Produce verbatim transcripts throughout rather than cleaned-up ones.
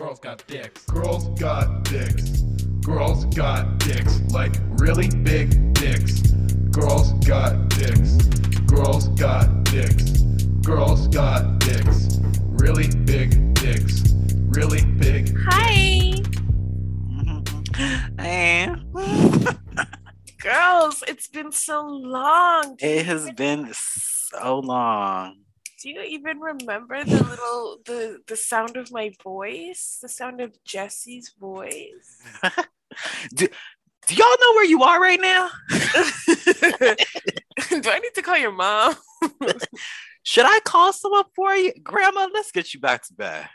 Girls got dicks. Girls got dicks. Girls got dicks. Like really big dicks. Girls got dicks. Girls got dicks. Girls got dicks. Really big dicks. Really big dicks. Hi. Hey. Girls, it's been so long. It has been so long. Do you even remember the little, the, the sound of my voice? The sound of Jesse's voice? do, do y'all know where you are right now? Do I need to call your mom? Should I call someone for you? Grandma, let's get you back to bed.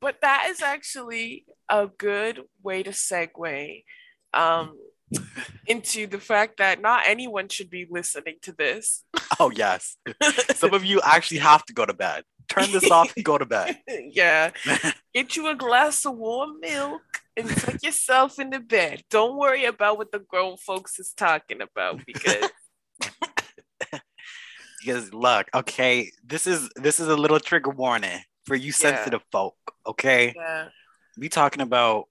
But that is actually a good way to segue um, into the fact that not anyone should be listening to this. Oh, yes. Some of you actually have to go to bed. Turn this off and go to bed. Yeah. Get you a glass of warm milk and tuck yourself into bed. Don't worry about what the grown folks is talking about because... because look, okay, this is this is a little trigger warning for you sensitive yeah. folk, okay? Yeah. We talking about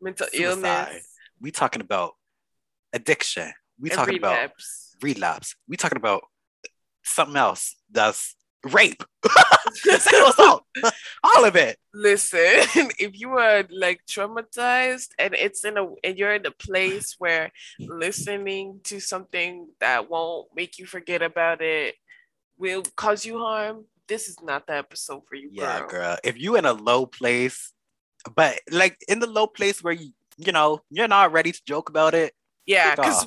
mental suicide. Illness. We talking about addiction. We and talking relapse. about relapse. We talking about something else that's rape. Sexual assault. All of it. Listen, if you are like traumatized and it's in a and you're in a place where listening to something that won't make you forget about it will cause you harm, this is not the episode for you. Yeah, girl. girl. If you in a low place, but like in the low place where you you know you're not ready to joke about it. Yeah, because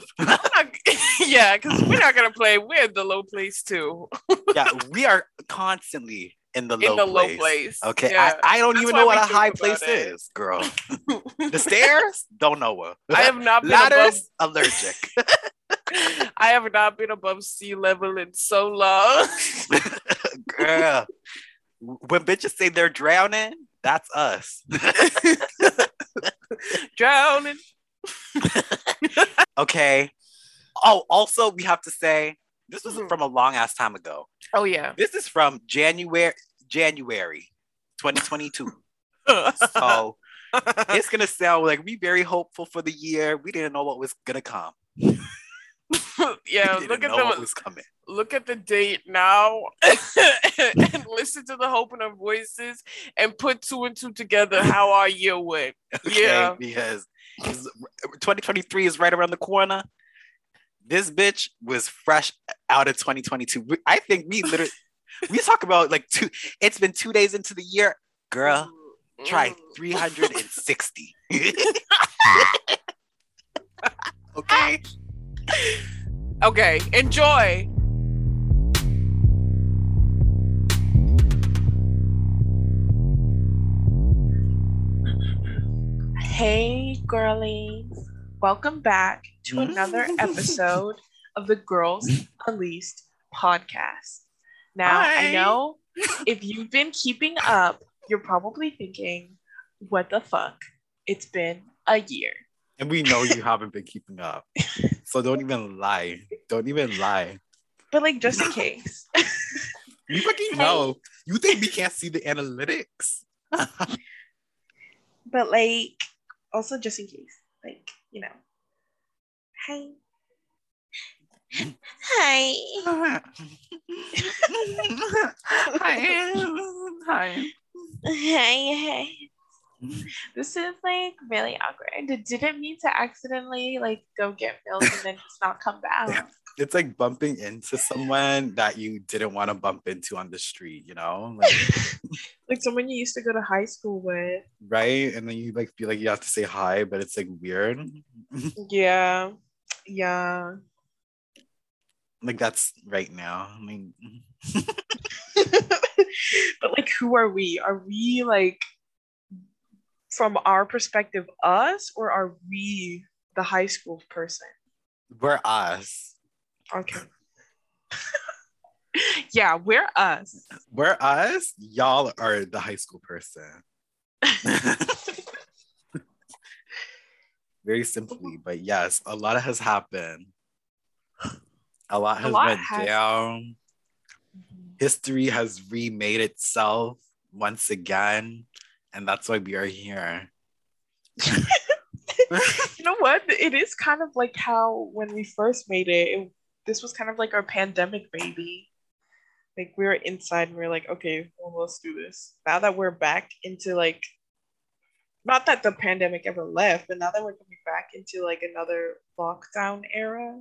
yeah, because we're not gonna play. We're in the low place too. Yeah, we are constantly in the in low the place. Low place. Okay, yeah. I, I don't That's even know what a high place it. is, girl. The stairs, don't know her. I have not been Ladders, above allergic. I have not been above sea level in so long, girl. When bitches say they're drowning, that's us. Drowning. Okay. Oh, also we have to say this was mm-hmm. from a long ass time ago. Oh yeah. This is from January January twenty twenty-two. So it's gonna sound like we very hopeful for the year. We didn't know what was gonna come. Yeah, look at the look at the date now and listen to the hope in our voices and put two and two together how our year went. Okay, yeah, because twenty twenty-three is right around the corner. This bitch was fresh out of twenty twenty-two. We, I think we literally we talk about like two. It's been two days into the year, girl. Mm. Try three hundred sixty. Okay. Okay, enjoy. Hey, girlies. Welcome back to another episode of the Girls Unleashed podcast. Now, Hi. I know if you've been keeping up, you're probably thinking, what the fuck? It's been a year. And we know you haven't been keeping up. So don't even lie. Don't even lie. But like, just in case. You fucking know. You think we can't see the analytics? But like, also just in case. Like, you know. Hi. Hi. Hi. Hi. Hi. Hi. This is like really awkward. It didn't mean to accidentally like go get filled and then just not come back. It's like bumping into someone that you didn't want to bump into on the street, you know, like, like someone you used to go to high school with, right? And then you like feel like you have to say hi, but it's like weird. Yeah, yeah. Like that's right now. I mean, but like, who are we? Are we like? From our perspective, us, or are we the high school person? We're us. Okay. Yeah, we're us. We're us. Y'all are the high school person. Very simply, but yes, a lot has happened. A lot has a lot went has- down. Mm-hmm. History has remade itself. once again, and that's why we are here. You know what? It is kind of like how when we first made it, it this was kind of like our pandemic baby. Like we were inside and we were like, okay, well, let's do this. Now that we're back into like, not that the pandemic ever left, but now that we're coming back into like another lockdown era.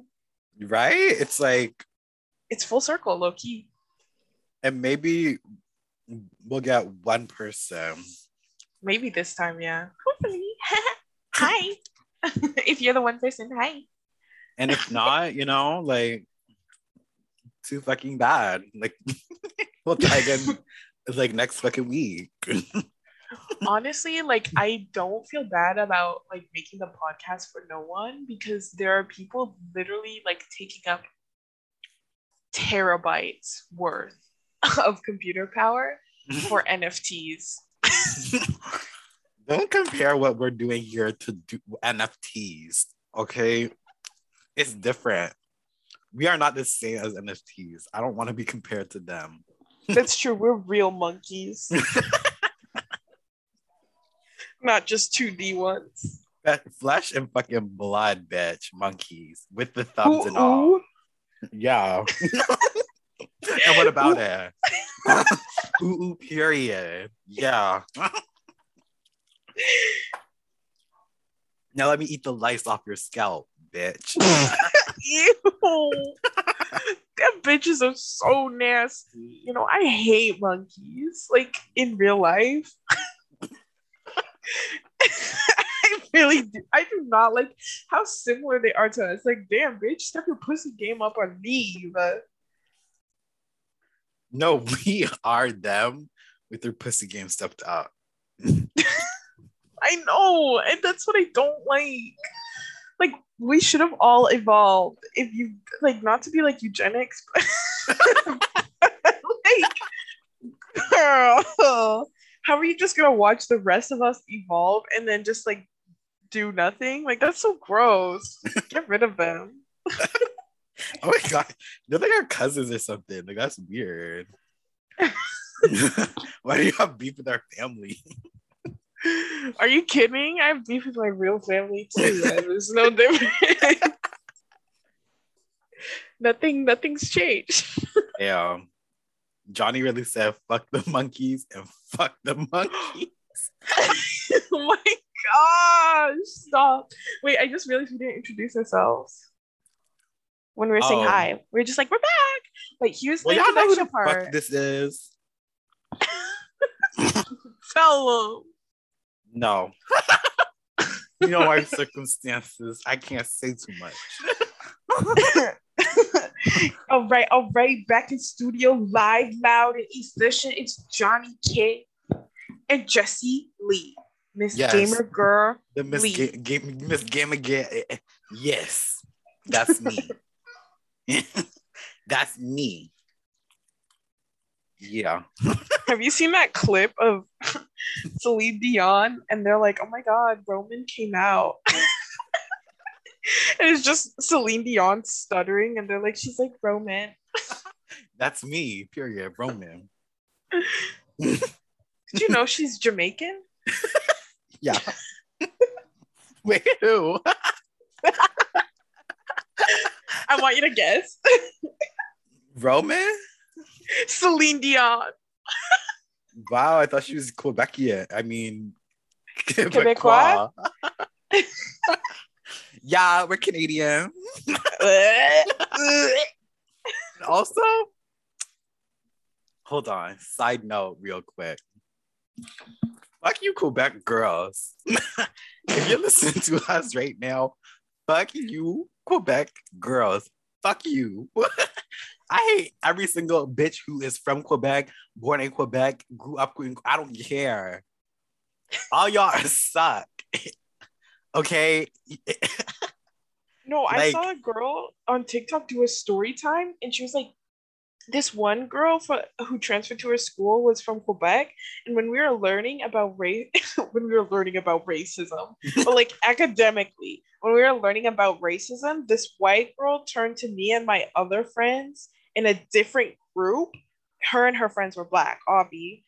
Right? It's like, it's full circle, low key. And maybe we'll get one person. Maybe this time, yeah. Hopefully. Hi. If you're the one person, hi. And if not, you know, like, too fucking bad. Like, we'll try again, like, next fucking week. Honestly, like, I don't feel bad about, like, making the podcast for no one, because there are people literally, like, taking up terabytes worth of computer power for N F Ts. Don't compare what we're doing here to do N F Ts, okay? It's different. We are not the same as N F Ts. I don't want to be compared to them. That's true. We're real monkeys. Not just two D ones. Flesh and fucking blood, bitch. Monkeys. With the thumbs ooh, and all. Ooh. Yeah. And what about ooh. It? Ooh, ooh, period. Yeah. Now let me eat the lice off your scalp, bitch. Ew. Them bitches are so nasty. You know, I hate monkeys. Like, in real life. I really do. I do not like how similar they are to us. Like, damn, bitch, step your pussy game up on me. But... No, we are them with their pussy game stepped up. I know. And that's what I don't like. Like, we should have all evolved. If you, like, not to be like eugenics, but like, girl, how are you just gonna watch the rest of us evolve and then just like do nothing? Like, that's so gross. Get rid of them. Oh my god, they're like our cousins or something. Like, that's weird. Why do you have beef with our family? Are you kidding? I have beef with my real family too. There's no difference. Nothing, nothing's changed. Yeah, Johnny really said, "Fuck the monkeys and fuck the monkeys." Oh my gosh! Stop. Wait, I just realized we didn't introduce ourselves when we were saying oh. hi. We were just like, "We're back." Like, here's well, the y'all know who the part. Fuck this is. Fellow. No. You know our circumstances. I can't say too much. all right, all right. Back in studio, live, loud, and East Lucian. It's Johnny K and Jessie Lee. Miss yes. Gamer Girl. The Miss Ga- Ga- Miss Gamer Girl. Yes. That's me. That's me. Yeah. Have you seen that clip of Celine Dion? And they're like, oh my god, Roman came out. And it's just Celine Dion stuttering. And they're like, she's like, Roman. That's me, period. Roman. Did you know she's Jamaican? Yeah. Wait, who? I want you to guess. Roman? Celine Dion. Wow, I thought she was Quebecian. I mean, Quebecois. Yeah, we're Canadian. Also, hold on. Side note, real quick. Fuck you, Quebec girls. If you're listening to us right now, fuck you, Quebec girls. Fuck you. I hate every single bitch who is from Quebec, born in Quebec, grew up in, I don't care. All y'all are suck. Okay? No, like, I saw a girl on TikTok do a story time, and she was like, this one girl for, who transferred to her school was from Quebec, and when we were learning about race, when we were learning about racism, but like academically, when we were learning about racism, this white girl turned to me and my other friends in a different group. Her and her friends were Black, obvi,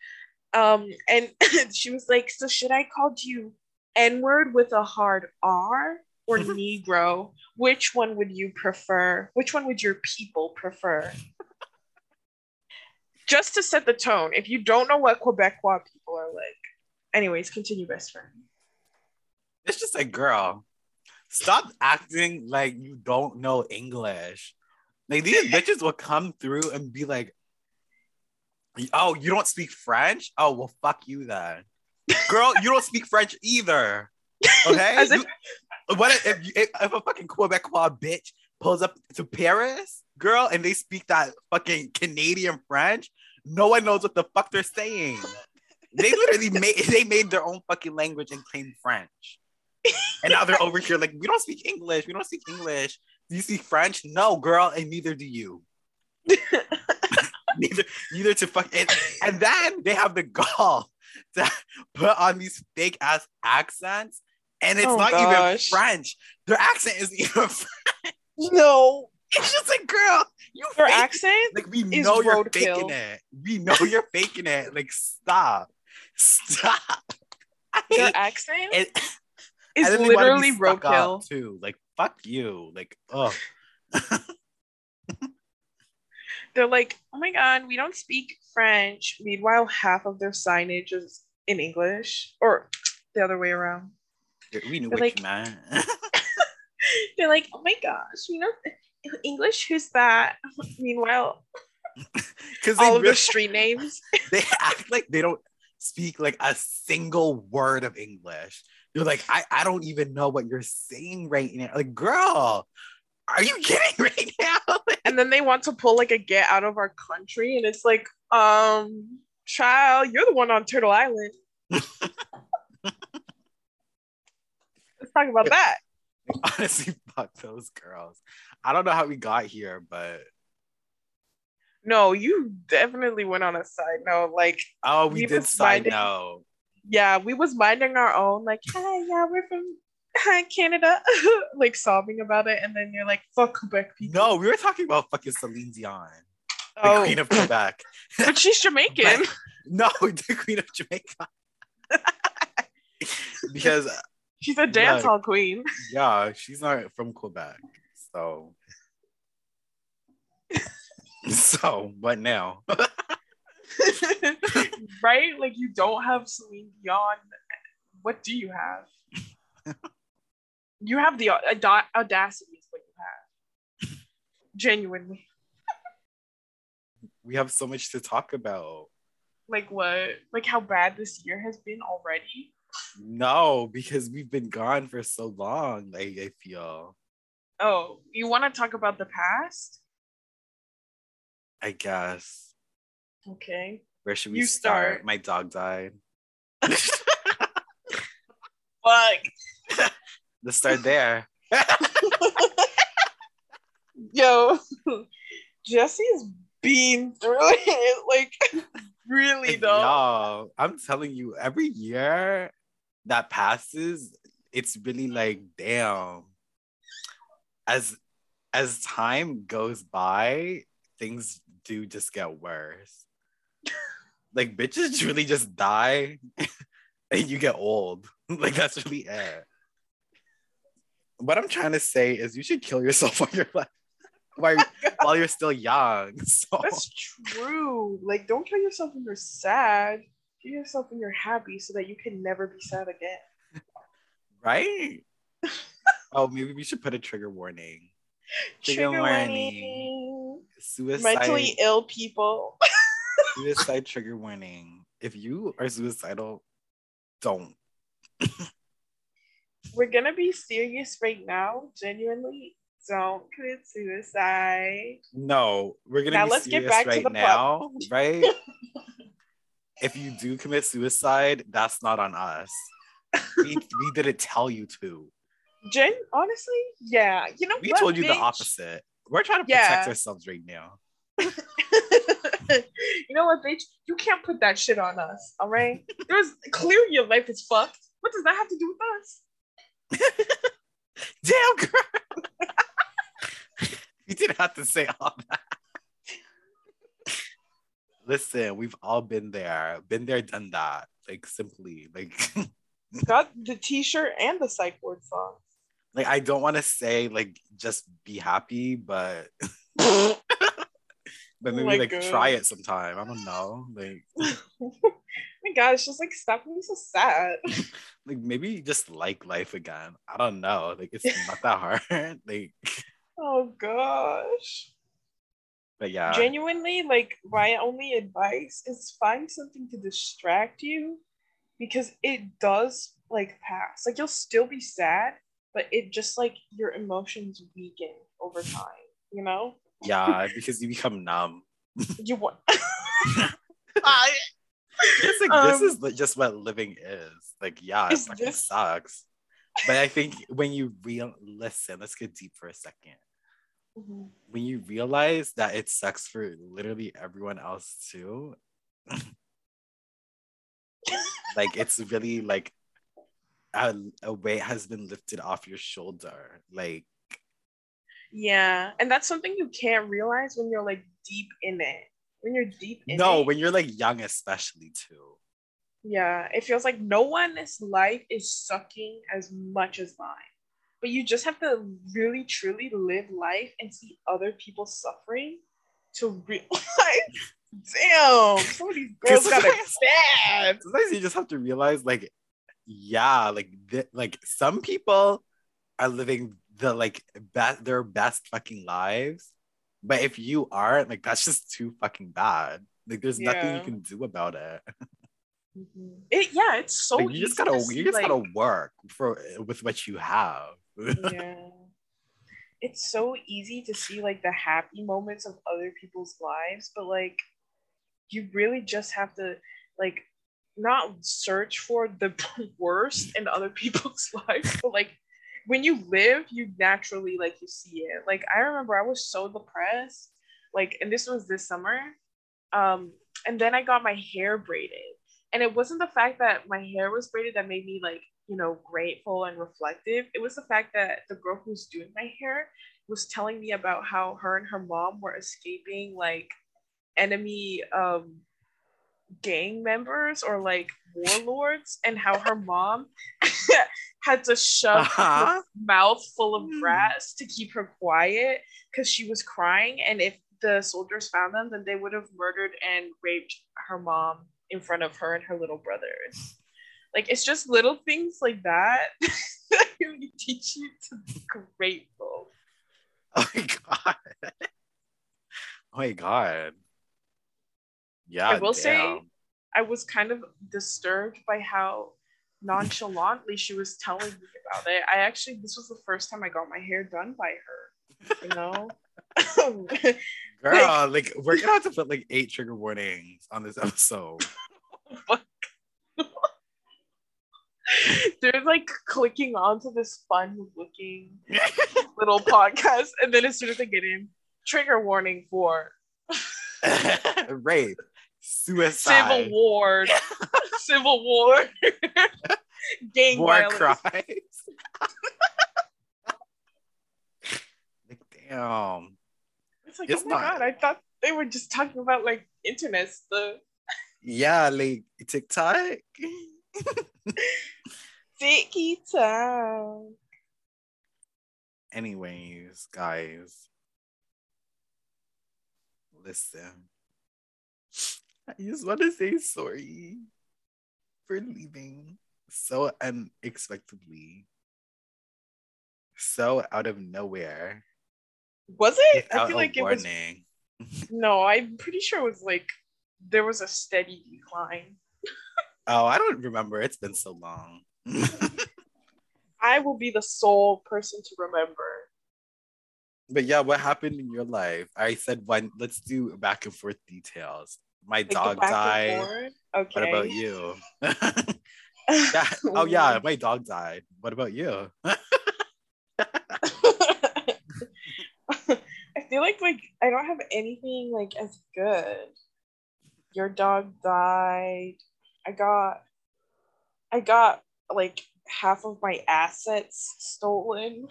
Um, and she was like, so should I call you N-word with a hard R or Negro? Which one would you prefer? Which one would your people prefer? Just to set the tone, if you don't know what Quebecois people are like. Anyways, continue, best friend. It's just like, girl, stop acting like you don't know English. Like, these bitches will come through and be like, oh, you don't speak French? Oh, well, fuck you then. Girl, you don't speak French either. Okay? As if- you, what if, if, if, if a fucking Quebecois bitch pulls up to Paris, girl, and they speak that fucking Canadian French? No one knows what the fuck they're saying. They literally made they made their own fucking language and claimed French. And now they're over here like, we don't speak English. We don't speak English. Do you speak French? No, girl, and neither do you. Neither, neither to fuck it. And then they have the gall to put on these fake ass accents, and it's oh, not gosh. even French. Their accent is even French. No, it's just like, girl, you your fake, accent. Like, we know you're faking kill. it. We know you're faking it. Like, stop, stop. Your accent it, is literally roadkill too. Like, fuck you. Like, oh. They're like, oh my God, we don't speak French. Meanwhile, half of their signage is in English, or the other way around. We knew they're what like, you meant. They're like, oh my gosh, you know, English, who's that? Meanwhile, because all of really, their street names. They act like they don't speak like a single word of English. They're like, I, I don't even know what you're saying right now. Like, girl, are you kidding right now? And then they want to pull like a get out of our country, and it's like, um, child, you're the one on Turtle Island. Let's talk about that. Honestly, fuck those girls. I don't know how we got here, but no, you definitely went on a side note. Like, oh, we, we did side minding... note. Yeah, we was minding our own. Like, hey, yeah, we're from. Hi, Canada, like sobbing about it, and then you're like, fuck Quebec people. No, we were talking about fucking Celine Dion, oh. the Queen of Quebec. But she's Jamaican. But, no, the Queen of Jamaica. Because she's a dance hall like, queen. Yeah, she's not from Quebec. So so what now? Right? Like, you don't have Celine Dion. What do you have? You have the aud- audacity is what you have. Genuinely. We have so much to talk about. Like what? Like how bad this year has been already? No, because we've been gone for so long, I, I feel. Oh, you want to talk about the past? I guess. Okay. Where should we you start? start? My dog died. Fuck. Let's start there. Yo, Jesse's been through it, like, really though. No, I'm telling you, every year that passes, it's really like, damn. As as time goes by, things do just get worse. Like, bitches really just die, and you get old. Like, that's really it. What I'm trying to say is you should kill yourself while you're, while, while you're still young. So. That's true. Like, don't kill yourself when you're sad. Kill yourself when you're happy so that you can never be sad again. Right? Oh, maybe we should put a trigger warning. Trigger, trigger warning. warning. Suicide. Mentally ill people. Suicide trigger warning. If you are suicidal, don't. We're gonna be serious right now. Genuinely, don't commit suicide. No, we're gonna now be let's serious get back right to the now, pub. Right? If you do commit suicide, that's not on us. We, we didn't tell you to. Jen, honestly, yeah, you know we what, told you bitch? The opposite. We're trying to protect yeah. ourselves right now. You know what, bitch? You can't put that shit on us. All right? There's clear your life is fucked. What does that have to do with us? Damn, girl. You didn't have to say all that. Listen, we've all been there, been there, done that. Like, simply, like, got the T-shirt and the psych ward song. Like, I don't want to say, like, just be happy, but but maybe, oh like, God. Try it sometime. I don't know. Like, oh my God, it's just like, stop being so sad. Like, maybe just like life again. I don't know. Like, it's not that hard. Like, oh gosh. But yeah, genuinely, like, my only advice is find something to distract you, because it does, like, pass. Like, you'll still be sad, but it just, like, your emotions weaken over time, you know? Yeah, because you become numb. You what? I it's like, um, this is just what living is. Like, yeah, it fucking this- sucks. But I think when you real listen, let's get deep for a second. When you realize that it sucks for literally everyone else too, like, it's really like a, a weight has been lifted off your shoulder. Like, yeah, and that's something you can't realize when you're like deep in it. When you're deep in no, it. No, when you're like young, especially too. Yeah, it feels like no one's life is sucking as much as mine. But you just have to really, truly live life and see other people suffering to realize, damn, some of these girls got it bad. Sometimes you just have to realize, like, yeah, like, th- like some people are living the like best, their best fucking lives. But if you aren't, like, that's just too fucking bad. Like, there's yeah. nothing you can do about it. Mm-hmm. It yeah, it's so. Like, you just gotta, see, you just like, gotta work for with what you have. Yeah, it's so easy to see like the happy moments of other people's lives, but like, you really just have to like not search for the worst in other people's lives, but like when you live, you naturally like you see it. Like, I remember I was so depressed, like, and this was this summer, um, and then I got my hair braided. And it wasn't the fact that my hair was braided that made me like, you know, grateful and reflective. It was the fact that the girl who's doing my hair was telling me about how her and her mom were escaping like enemy um, gang members or like warlords, and how her mom had to shove uh-huh. her mouth full of brass to keep her quiet because she was crying. And if the soldiers found them, then they would have murdered and raped her mom in front of her and her little brothers. Like, it's just little things like that that really teach you to be grateful. Oh my God. Oh my God. Yeah. I will damn. say, I was kind of disturbed by how nonchalantly she was telling me about it. I actually, this was the first time I got my hair done by her, you know? Girl, like, like we're gonna have to put like eight trigger warnings on this episode. They're like clicking onto this fun looking little podcast, and then as soon as I get in, trigger warning for rape, suicide, civil war, civil war, gang war violence, crimes. Like, damn. It's like, it's oh my not, God, I thought they were just talking about like internet stuff. Yeah, like TikTok. TikTok. Anyways, guys, listen. I just want to say sorry for leaving so unexpectedly, so out of nowhere. Was it? Without I feel like warning. It was. No, I'm pretty sure it was like there was a steady decline. Oh, I don't remember. It's been so long. I will be the sole person to remember. But yeah, what happened in your life? I said one. Let's do back and forth details. My like dog died. Okay. What about you? that, oh yeah, my dog died. What about you? I feel like like I don't have anything like as good. Your dog died. I got I got like half of my assets stolen.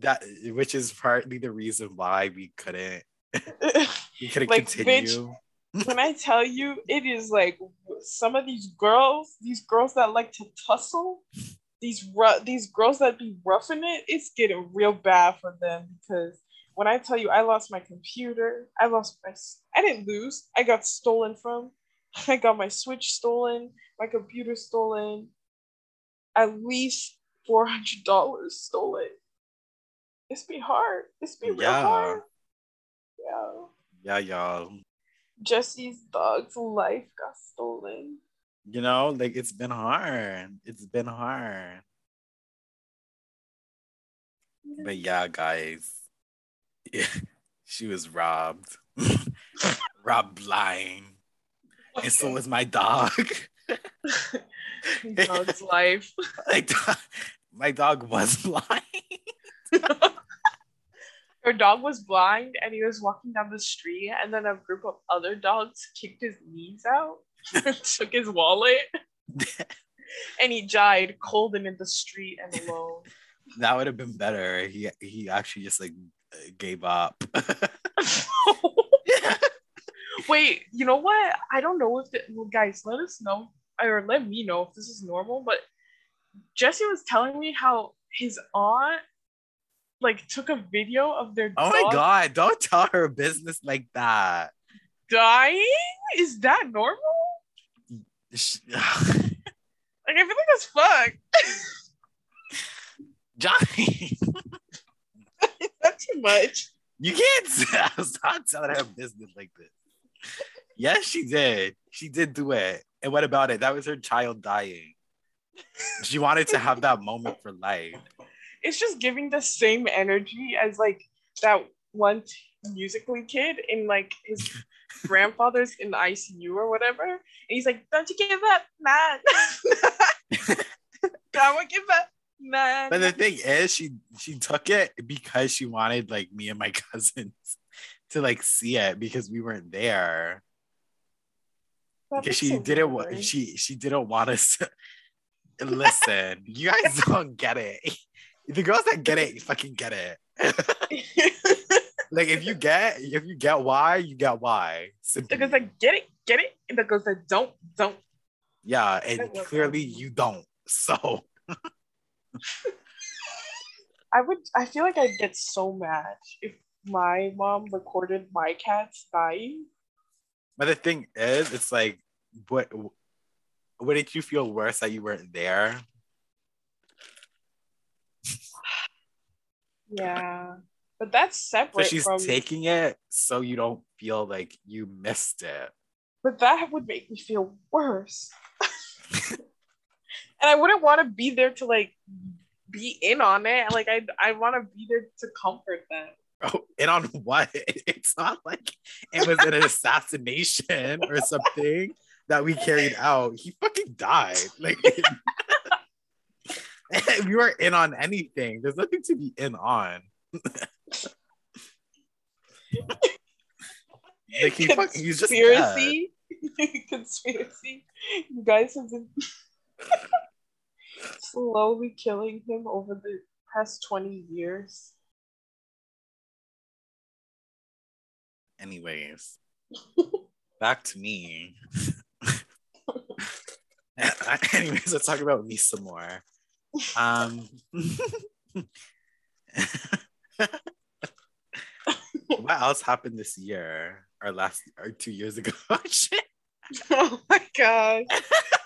That which is partly the reason why we couldn't we couldn't like, continue. Bitch, When I tell you, it is like some of these girls, these girls that like to tussle, these ru- these girls that be roughing it, it's getting real bad for them. Because when I tell you, I lost my computer, I lost my, I didn't lose, I got stolen from, I got my Switch stolen, my computer stolen, at least four hundred dollars stolen. It's be hard. It's be yeah. real hard. Yeah. Yeah, y'all. Jesse's dog's life got stolen. You know, like, it's been hard. It's been hard. Yeah. But yeah, guys. Yeah, she was robbed. Robbed blind. Okay. And so was my dog. My dog's life. My dog, my dog was blind. Her dog was blind and he was walking down the street, and then a group of other dogs kicked his knees out and took his wallet, and he died cold and in the street and alone. That would have been better. He he actually just like gave up. Wait, you know what? I don't know if the, well, guys, let us know, or let me know if this is normal, but Jesse was telling me how his aunt like took a video of their oh dog my god don't tell her business like that. Dying? Is that normal? Like, I feel like that's fucked. Johnny, that's too much. You can't stop telling her business like this. Yes, she did. She did do it. And what about it? That was her child dying. She wanted to have that moment for life. It's just giving the same energy as like that one Musical.ly kid in like his grandfather's in the I C U or whatever, and he's like, "Don't you give up, man? Don't give up, man." But the thing is, she she took it because she wanted like me and my cousins to like see it because we weren't there. That because she so didn't want she she didn't want us to listen. You guys don't get it. The girls that get it, you fucking get it. Like if you get, if you get why, you get why. Simply. The girls that get it, get it, and the girls that don't, don't. Yeah, and clearly you don't. So, I would. I feel like I'd get so mad if my mom recorded my cats dying. But the thing is, it's like, what? Wouldn't you feel worse that you weren't there? Yeah, but that's separate. So she's from... taking it so you don't feel like you missed it. But that would make me feel worse. And I wouldn't want to be there to like be in on it. Like I, I want to be there to comfort them. Oh, in on what? It's not like it was an assassination or something that we carried out. He fucking died. Like. You are in on anything. There's nothing to be in on. Like he fuck, he's just conspiracy. Conspiracy. You guys have been slowly killing him over the past twenty years. Anyways, back to me. Anyways, let's talk about me some more. Um, what else happened this year or last or two years ago? Shit. Oh my god,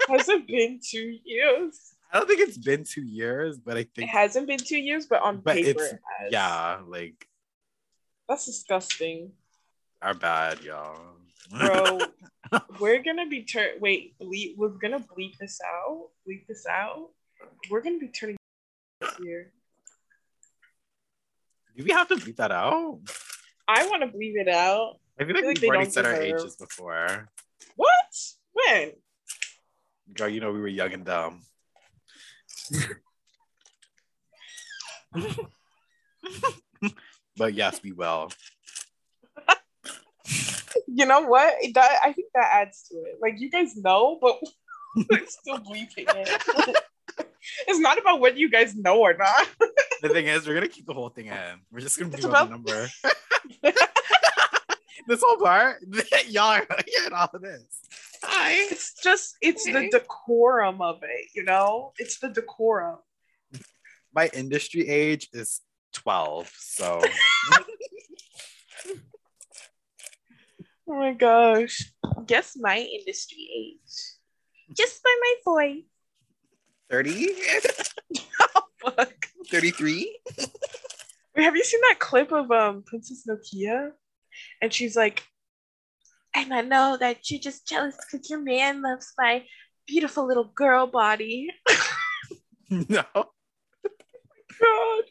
has it been two years? I don't think it's been two years, but I think it hasn't been two years. But on but paper, it's, it has. Yeah, like that's disgusting. Our bad, y'all. Bro, we're gonna be turn. Wait, bleep. We're gonna bleep this out. Bleep this out. We're gonna be turning this year. Do we have to bleep that out? I want to bleep it out. I feel like, I feel like we've already said our ages before. What? When? Girl, you know we were young and dumb. But yes, we will. You know what? That, I think that adds to it. Like you guys know, but we're still bleeping it. It's not about what you guys know or not. The thing is, we're gonna keep the whole thing in. We're just gonna do about- a number. this whole part, y'all are hearing all of this. Hi. It's just, it's okay. The decorum of it, you know? It's the decorum. My industry age is twelve, so. Oh my gosh. Guess my industry age. Just by my voice. thirty? Oh, fuck. thirty-three? Wait, have you seen that clip of um Princess Nokia? And she's like, and I know that you're just jealous because your man loves my beautiful little girl body. No. God.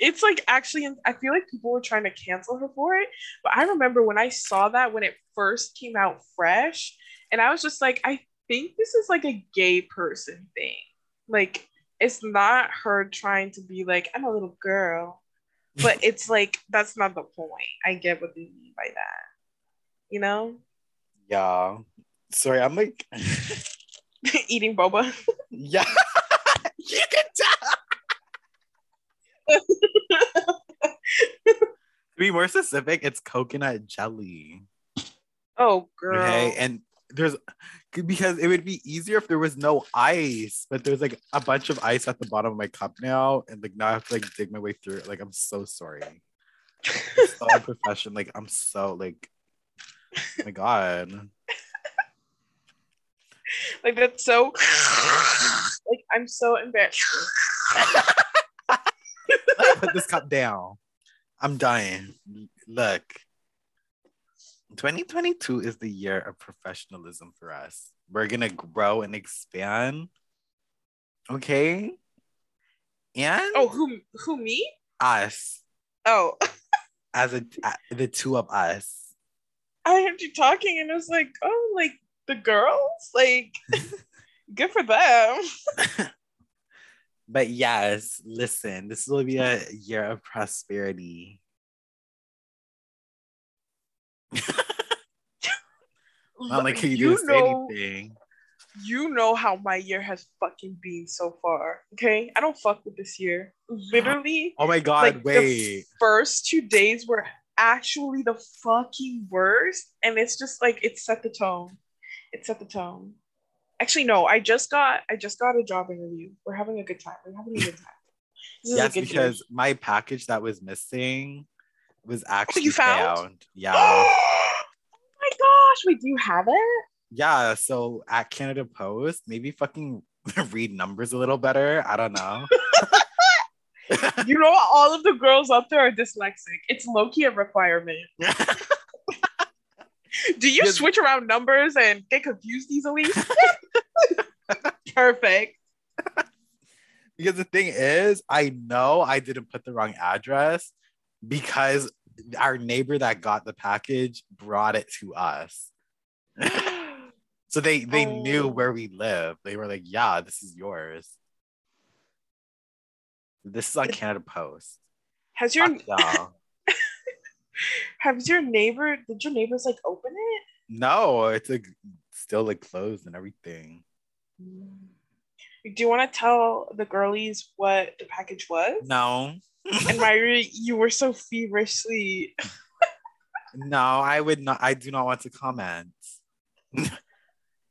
It's like, actually, I feel like people were trying to cancel her for it, but I remember when I saw that when it first came out fresh, and I was just like, I think this is like a gay person thing. Like, it's not her trying to be like, I'm a little girl, but it's like, that's not the point. I get what they mean by that, you know? Yeah. Sorry, I'm like eating boba. Yeah. You can tell. To be more specific, it's coconut jelly. Oh, girl. Okay, and there's, because it would be easier if there was no ice, but there's like a bunch of ice at the bottom of my cup now, and like now I have to like dig my way through it. Like, I'm so sorry. I'm so unprofessional. Like, I'm so like, oh my god. Like, that's so like, I'm so embarrassed. Put this cup down. I'm dying. Look, twenty twenty-two is the year of professionalism for us. We're gonna grow and expand. Okay. And oh, who who me? Us. Oh. As a the two of us. I heard you talking and I was like, oh, like the girls, like good for them. But yes, listen, this will be a year of prosperity. I'm like, can you, you do know, anything? You know how my year has fucking been so far, okay? I don't fuck with this year. Literally. Oh my God, like, wait. The first two days were actually the fucking worst. And it's just like, it set the tone. It set the tone. Actually, no, I just got I just got a job interview. We're having a good time. We're having a good time. This is yes, a good because year. My package that was missing was actually oh, you found? found. Yeah. Oh my gosh. Wait, do you have it? Yeah. So at Canada Post, maybe fucking read numbers a little better. I don't know. You know, all of the girls up there are dyslexic. It's low-key a requirement. Do you yes. switch around numbers and get confused easily? Perfect. Because the thing is, I know I didn't put the wrong address because our neighbor that got the package brought it to us. So they, they oh. knew where we live. They were like, yeah, this is yours. This is on Canada Post. Has your... Fuck, Have your neighbor, did your neighbors like open it? No, it's like still like closed and everything. Do you want to tell the girlies what the package was? No. And Myra, you were so feverishly. No, I would not. I do not want to comment.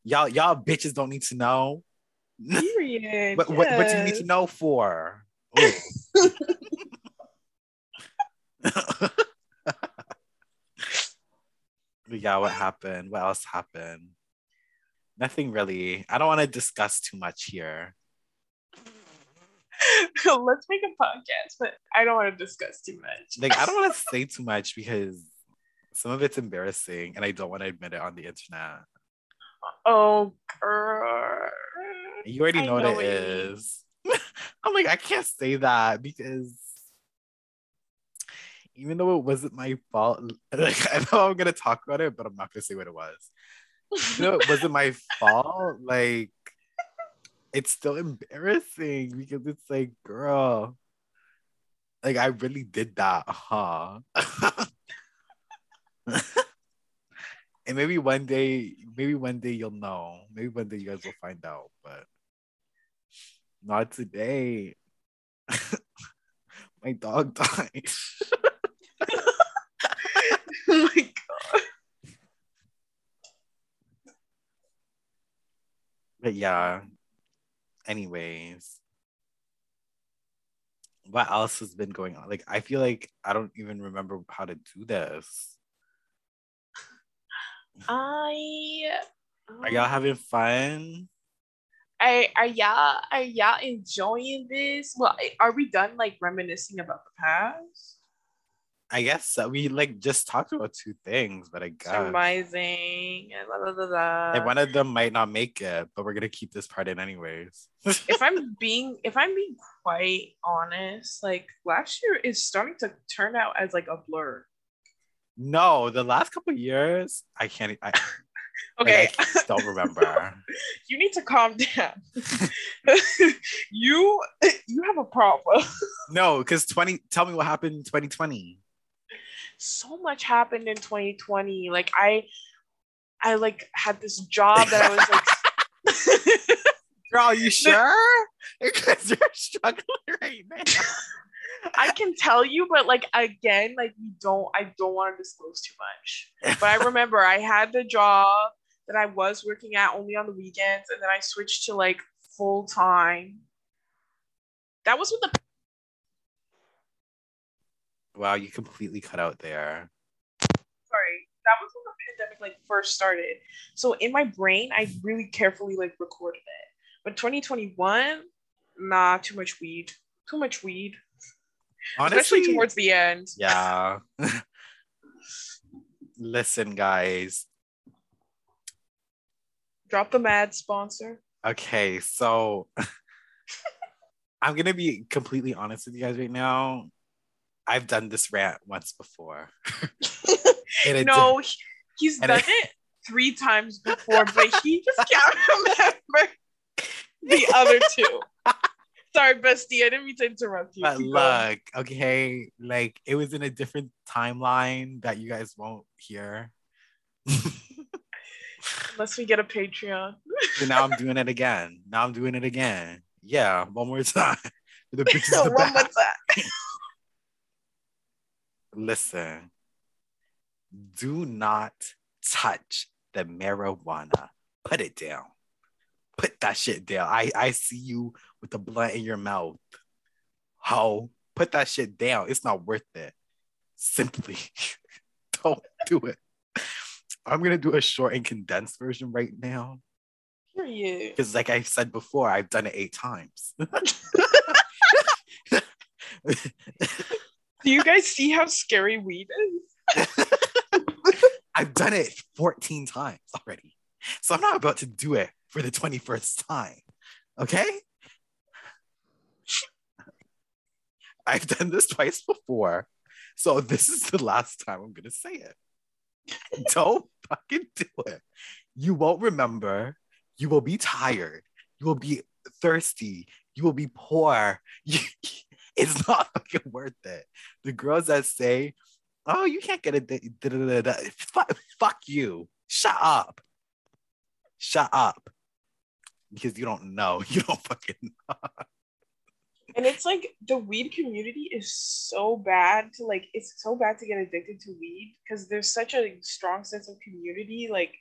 y'all, y'all bitches don't need to know. Period. But yes. what, what do you need to know for? Yeah, what happened? What else happened? Nothing really. I don't want to discuss too much here. Let's make a podcast, but I don't want to discuss too much. Like, I don't want to say too much because some of it's embarrassing and I don't want to admit it on the internet. Oh, girl. You already know, know what it, it is. I'm like, I can't say that because even though it wasn't my fault, like, I know I'm gonna talk about it, but I'm not gonna say what it was. You know, it wasn't my fault. Like, it's still embarrassing because it's like, girl, like I really did that, huh? And maybe one day, maybe one day you'll know. Maybe one day you guys will find out, but not today. My dog died. Oh my god. But yeah. Anyways. What else has been going on? Like, I feel like I don't even remember how to do this. I um, Are y'all having fun? Are are y'all are y'all enjoying this? Well, are we done like reminiscing about the past? I guess so. We like just talked about two things, but I guess amazing. And one of them might not make it, but we're gonna keep this part in anyways. if I'm being, if I'm being quite honest, like last year is starting to turn out as like a blur. No, the last couple of years, I can't. I, okay, like, I don't remember. You need to calm down. you you have a problem. No, because twenty. Tell me what happened in twenty twenty. So much happened in twenty twenty. Like I, I like had this job that I was like, girl, you sure? Because you're struggling right now. I can tell you, but like again, like we don't. I don't want to disclose too much. But I remember I had the job that I was working at only on the weekends, and then I switched to like full time. That was with the. Wow, you completely cut out there. Sorry, that was when the pandemic like first started. So in my brain, I really carefully like recorded it. But twenty twenty-one, nah, too much weed. Too much weed. Honestly, especially towards the end. Yeah. Listen, guys. Drop the mad sponsor. Okay, so I'm gonna be completely honest with you guys right now. I've done this rant once before. no, did, he's done it, it three times before, but he just can't remember the other two. Sorry, bestie, I didn't mean to interrupt you. But Keep look, going. okay, like it was in a different timeline that you guys won't hear. Unless we get a Patreon. So now I'm doing it again. Now I'm doing it again. Yeah, one more time. The the one more time. Listen, do not touch the marijuana. Put it down. Put that shit down. I, I see you with the blunt in your mouth. Ho, put that shit down. It's not worth it. Simply don't do it. I'm going to do a short and condensed version right now. Period. Because like I said before, I've done it eight times. Do you guys see how scary weed is? I've done it fourteen times already. So I'm not about to do it for the twenty-first time. Okay? I've done this twice before. So this is the last time I'm going to say it. Don't fucking do it. You won't remember. You will be tired. You will be thirsty. You will be poor. You- It's not fucking worth it. The girls that say, oh, you can't get a da- da- da- da- da. F- fuck you. Shut up. Shut up. Because you don't know. You don't fucking know. And it's like the weed community is so bad to like, it's so bad to get addicted to weed because there's such a strong sense of community. Like,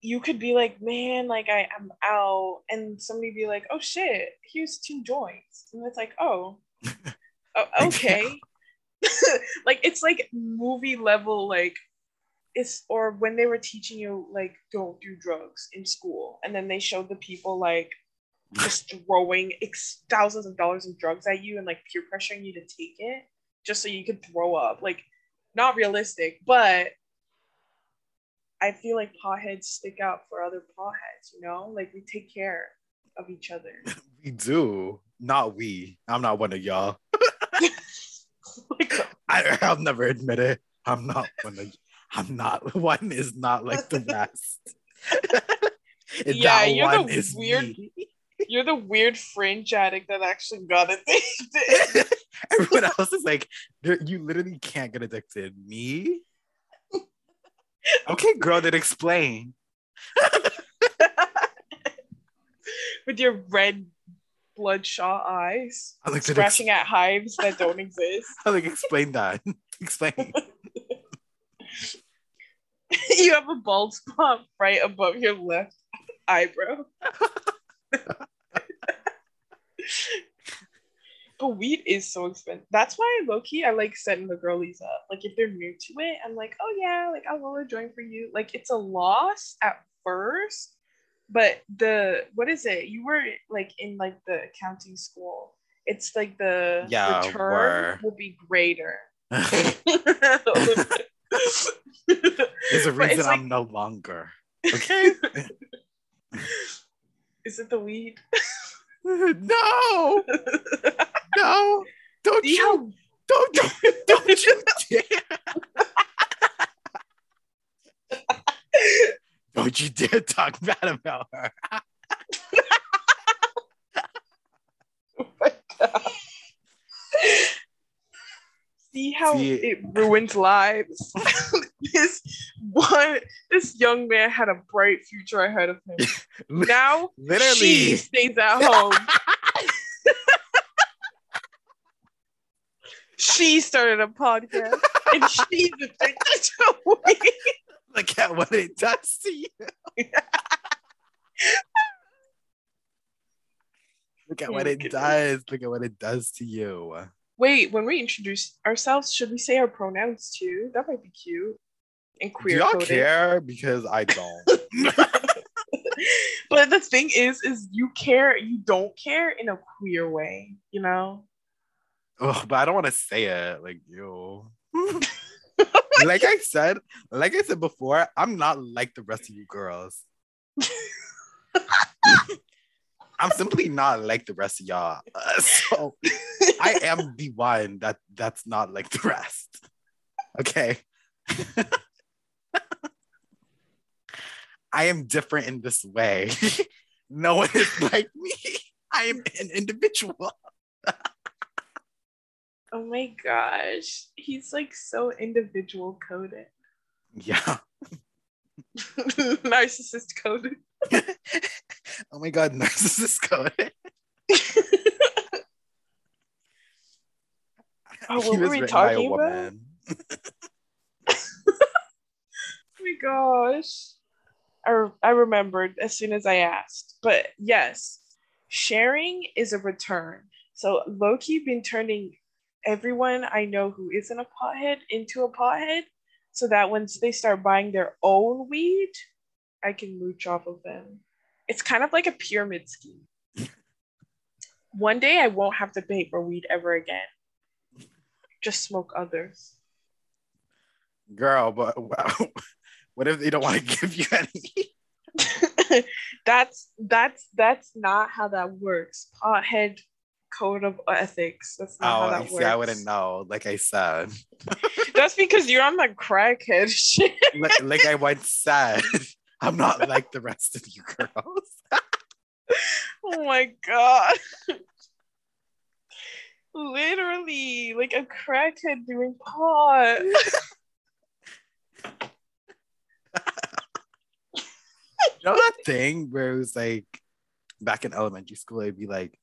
you could be like, man, like I, I'm out. And somebody be like, oh shit, here's two joints. And it's like, oh. Oh, okay. Like it's like movie level, like it's, or when they were teaching you like don't do drugs in school, and then they showed the people like just throwing ex- thousands of dollars of drugs at you and like peer pressuring you to take it just so you could throw up. Like, not realistic, but I feel like potheads stick out for other potheads, you know, like we take care of each other. We do. Not we. I'm not one of y'all. I, I'll never admit it. I'm not one of. I'm not. One is not like the rest. Yeah, you're the weird. Me. You're the weird fringe addict that actually got addicted. Everyone else is like, you literally can't get addicted. Me? Okay, girl, then explain. With your red. Bloodshot eyes, like scratching ex- at hives that don't exist. I like explain that. Explain. You have a bald spot right above your left eyebrow. But weed is so expensive. That's why low-key I like setting the girlies up. Like if they're new to it, I'm like, oh yeah, like I'll roll a joint for you. Like it's a loss at first, but the what is it? You were like in like the accounting school. It's like the yeah, return we're... will be greater. There's a reason I'm like... no longer. Okay. Is it the weed? No, no, don't you, you don't, don't, don't you dare. Don't you dare talk bad about her. Oh my God. See how See, it ruins lives. This one, this young man had a bright future ahead of him. Now, literally, she stays at home. She started a podcast, and she's addicted to weed. Look at what it does to you. Look at what it does. Look at what it does to you. Wait, when we introduce ourselves, should we say our pronouns too? That might be cute. And queer. Do y'all coded. Care? Because I don't. But the thing is, is you care, you don't care in a queer way, you know? Oh, but I don't want to say it. Like, yo. like I said, like I said before, I'm not like the rest of you girls. I'm simply not like the rest of y'all. Uh, so I am the one that that's not like the rest. Okay. I am different in this way. No one is like me. I am an individual. Oh my gosh. He's like so individual coded. Yeah. Narcissist coded. Oh my God, narcissist coded. Oh, what were we talking about? Oh my gosh. I, re- I remembered as soon as I asked. But yes, sharing is a return. So low-key been turning everyone I know who isn't a pothead into a pothead so that once they start buying their own weed, I can mooch off of them. It's kind of like a pyramid scheme. One day I won't have to pay for weed ever again. Just smoke others. Girl, but wow. What if they don't want to give you any? that's that's that's not how that works. Pothead code of ethics. That's not oh, how that I see, works. I wouldn't know. Like I said, that's because you're on the crackhead shit. like, like I once said, I'm not like the rest of you girls. Oh my God! Literally, like a crackhead doing pot. You know that thing where it was like back in elementary school, it'd be like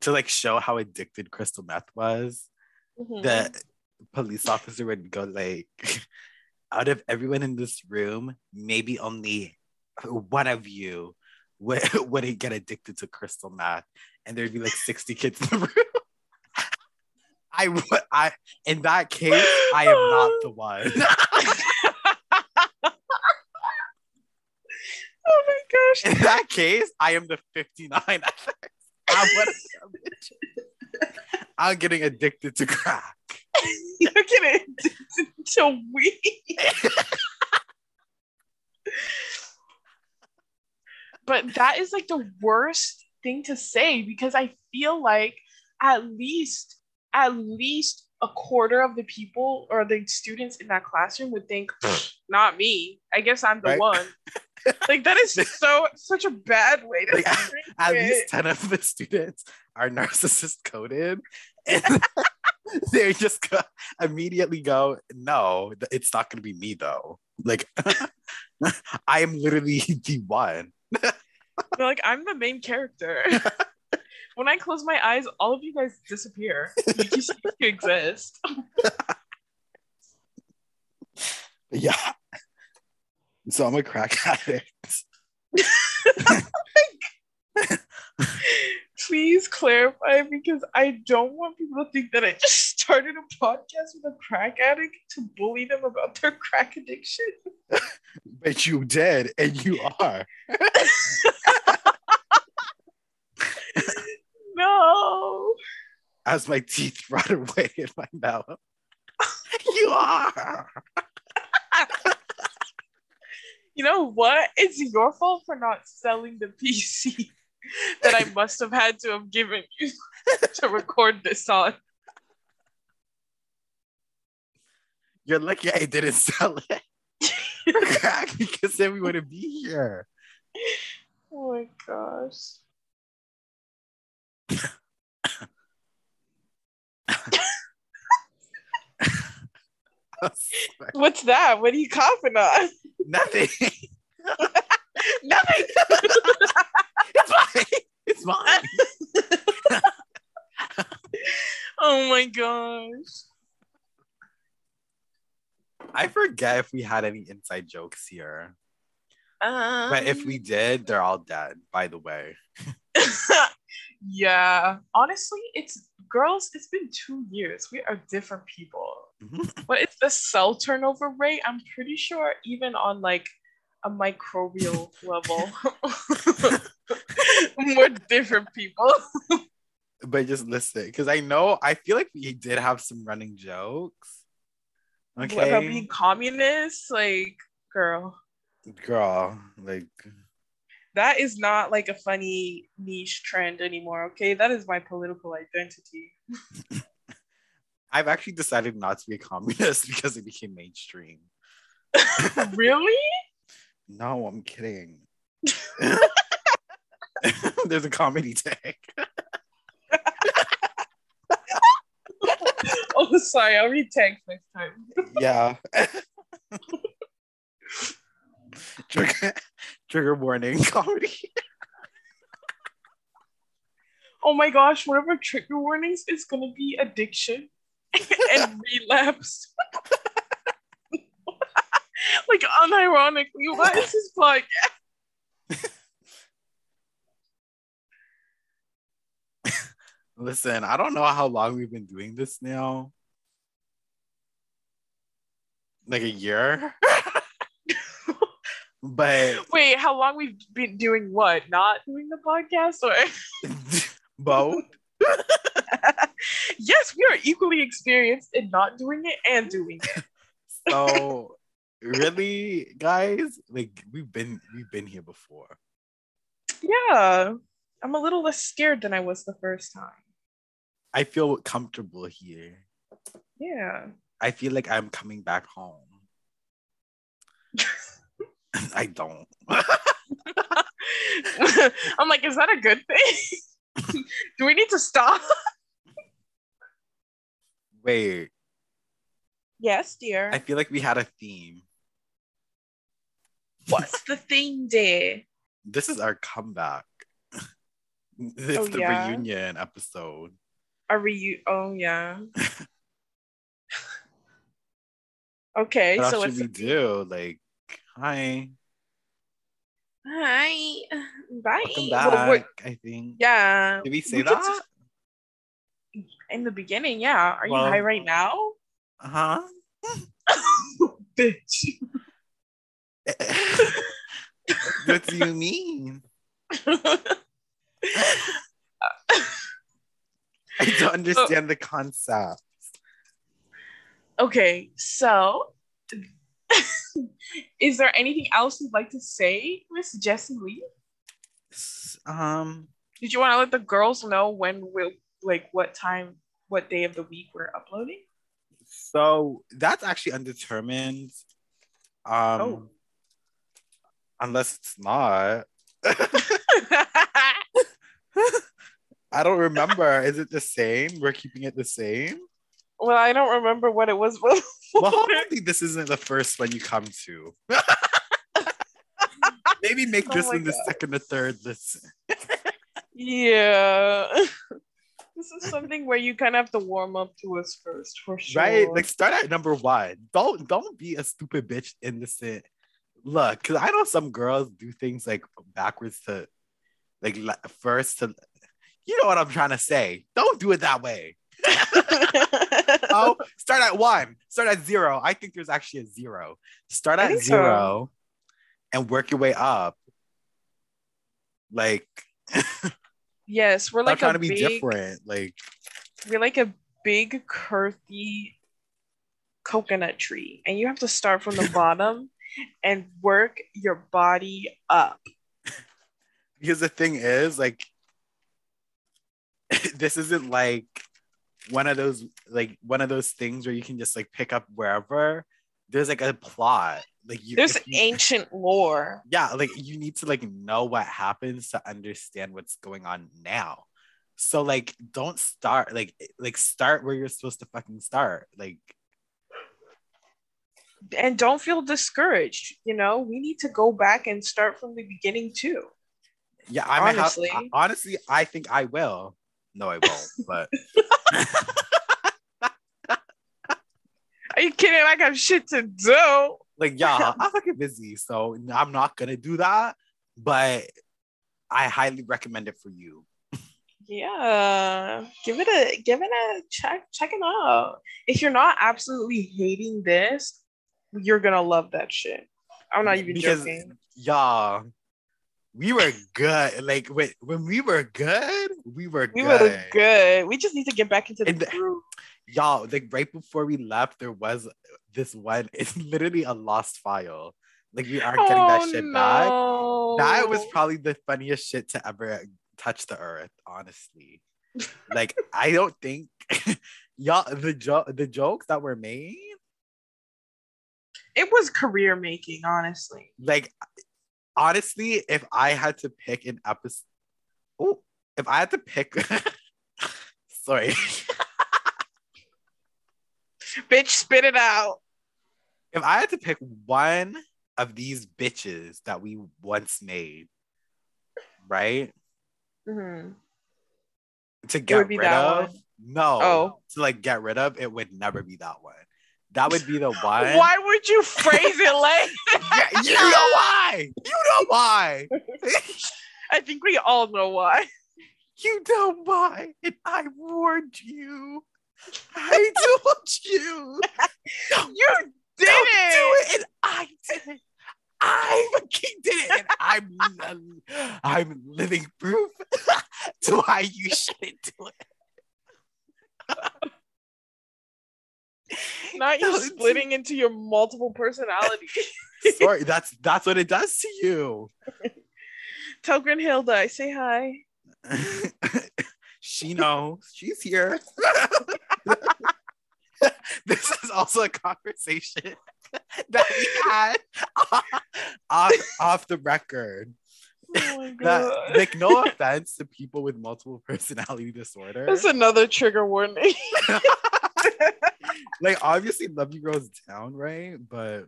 to like show how addicted crystal meth was. Mm-hmm. The police officer would go like, out of everyone in this room, maybe only one of you would, wouldn't get addicted to crystal meth, and there'd be like sixty kids in the room. I would, I in that case, I am not the one. Oh my gosh. In that case, I am the fifty-nine. I'm getting addicted to crack. You're getting addicted to weed. But that is like the worst thing to say because I feel like at least, at least a quarter of the people or the students in that classroom would think, not me. I guess I'm the right? one. Like that is so such a bad way to like, at, at least ten of the students are narcissist coded and they just go, immediately go no it's not gonna be me though like I am literally the one. Like I'm the main character. When I close my eyes all of you guys disappear. You just need to exist. But yeah. So I'm a crack addict. Please clarify, because I don't want people to think that I just started a podcast with a crack addict to bully them about their crack addiction. But you did, and you are. No. As my teeth rot away in my mouth. You are. You know what? It's your fault for not selling the P C that I must have had to have given you to record this on. You're lucky I didn't sell it. Because then we wouldn't be here. Oh my gosh. What's that? What are you coughing on? Nothing. Nothing. It's mine. It's mine. Oh my gosh. I forget if we had any inside jokes here. Um, but if we did, they're all dead, by the way. Yeah. Honestly, it's girls, it's been two years. We are different people. Mm-hmm. But it's the cell turnover rate. I'm pretty sure even on like a microbial level, we're different people. But just listen, because I know, I feel like we did have some running jokes. Okay. What about being communist? Like, girl. Girl, like. That is not like a funny niche trend anymore, okay? That is my political identity. I've actually decided not to be a communist because it became mainstream. Really? No, I'm kidding. There's a comedy tag. Oh, sorry. I'll read tags next time. Yeah. Trigger, trigger warning comedy. Oh my gosh, one of our trigger warnings is going to be addiction. And relapse. Like, unironically, why is this podcast? Listen, I don't know how long we've been doing this now. Like a year? But wait, how long we've been doing what? Not doing the podcast or both? Yes, we are equally experienced in not doing it and doing it. So really, guys, like we've been we've been here before. Yeah. I'm a little less scared than I was the first time. I feel comfortable here. Yeah. I feel like I'm coming back home. I don't. I'm like, is that a good thing? Do we need to stop? Wait. Yes, dear. I feel like we had a theme. What's the theme, dear? This is our comeback. It's oh, the yeah? reunion episode. A reu- Oh, yeah. Okay, what so what should we do? Like, hi. Hi. Bye. Welcome back, well, I think. Yeah. Did we say we that? Just... In the beginning, yeah. Are well, you high right now? Uh-huh. Bitch. What do you mean? I don't understand oh. the concept. Okay, so... Is there anything else you'd like to say, Miss Jessie Lee? Um, Did you want to let the girls know when we'll, like, what time, what day of the week we're uploading? So that's actually undetermined. Um, oh. Unless it's not. I don't remember. Is it the same? We're keeping it the same? Well, I don't remember what it was before. Well, hopefully this isn't the first one you come to. Maybe make oh this one God. the second or third listen. Yeah. This is something where you kind of have to warm up to us first, for sure. Right? Like, start at number one. Don't don't be a stupid bitch innocent. Look, because I know some girls do things like backwards to, like, first to, you know what I'm trying to say. Don't do it that way. Oh, start at one. Start at zero. I think there's actually a zero. Start at zero so. and work your way up. Like... Yes, we're like trying to be big, different. Like we're like a big, curvy coconut tree, and you have to start from the bottom and work your body up. Because the thing is, like, this isn't like one of those like one of those things where you can just like pick up wherever. There's like a plot. Like you, there's you, ancient lore. Yeah, like you need to like know what happens to understand what's going on now. So like, don't start like like start where you're supposed to fucking start. Like, and don't feel discouraged. You know, we need to go back and start from the beginning too. Yeah, I'm honestly, have, honestly, I think I will. No, I won't. But. Are you kidding? I got shit to do. Like, y'all, I'm fucking busy, so I'm not gonna do that. But I highly recommend it for you. Yeah, give it a give it a check. Check it out. If you're not absolutely hating this, you're gonna love that shit. I'm not even because, joking. Y'all, we were good. Like when when we were good, we were we good. We were good. We just need to get back into the groove. Y'all, like right before we left, there was this one. It's literally a lost file. Like we aren't getting oh, that shit no. back. That was probably the funniest shit to ever touch the earth, honestly. Like I don't think y'all the jo- the jokes that were made. It was career making, honestly. Like honestly, if I had to pick an episode, oh, if I had to pick, sorry. Bitch, spit it out. If I had to pick one of these bitches that we once made, right? Mm-hmm. To get rid of? One. No. Oh. To like get rid of, it would never be that one. That would be the one. Why would you phrase it like that? Yeah, you know why. You know why. I think we all know why. You know why. And I warned you. I told you. You did Don't it. Do it, and I did it. I fucking did it, and I'm um, I'm living proof to why you shouldn't do it. Not you splitting into your multiple personalities. Sorry, that's that's what it does to you. Tell Grinhilda I say hi. She knows. She's here. This is also a conversation that we had off, off, off the record. Oh my God. That, like, no offense to people with multiple personality disorder. That's another trigger warning. Like, obviously, love you girls down, right? But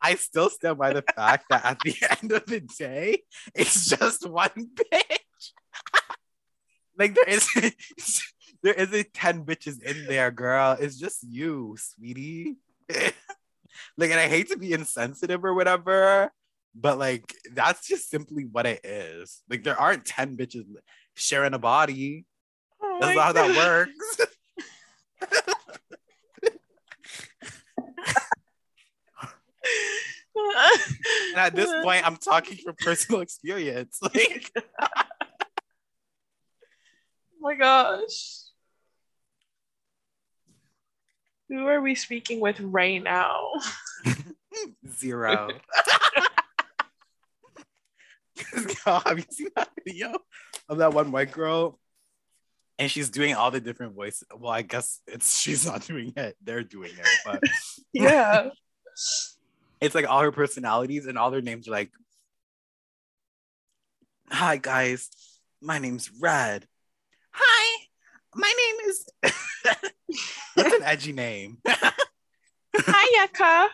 I still stand by the fact that at the end of the day, it's just one bitch. Like there isn't there isn't ten bitches in there, girl. It's just you, sweetie. Like, and I hate to be insensitive or whatever, but like that's just simply what it is. Like there aren't ten bitches sharing a body. Oh that's not how God. That works. And at this point, I'm talking from personal experience. Like oh my gosh. Who are we speaking with right now? Zero. Have you seen that video of that one white girl? And she's doing all the different voices. Well, I guess it's she's not doing it. They're doing it. But yeah. It's like all her personalities and all their names are like, hi guys, my name's Red. Hi, my name is. That's an edgy name. Hi, Sayaka.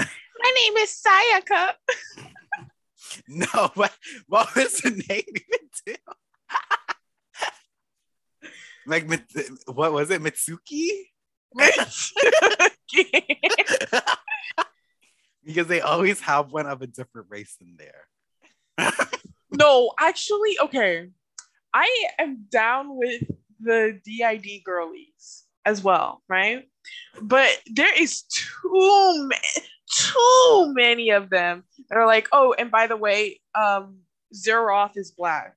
My name is Sayaka. No, what, what was the name even too? Like, what was it? Mitsuki? Mitsuki. Because they always have one of a different race in there. No, actually, okay. I am down with the D I D girlies as well, right? But there is too many, too many of them that are like, oh, and by the way, um, Zeroth is black.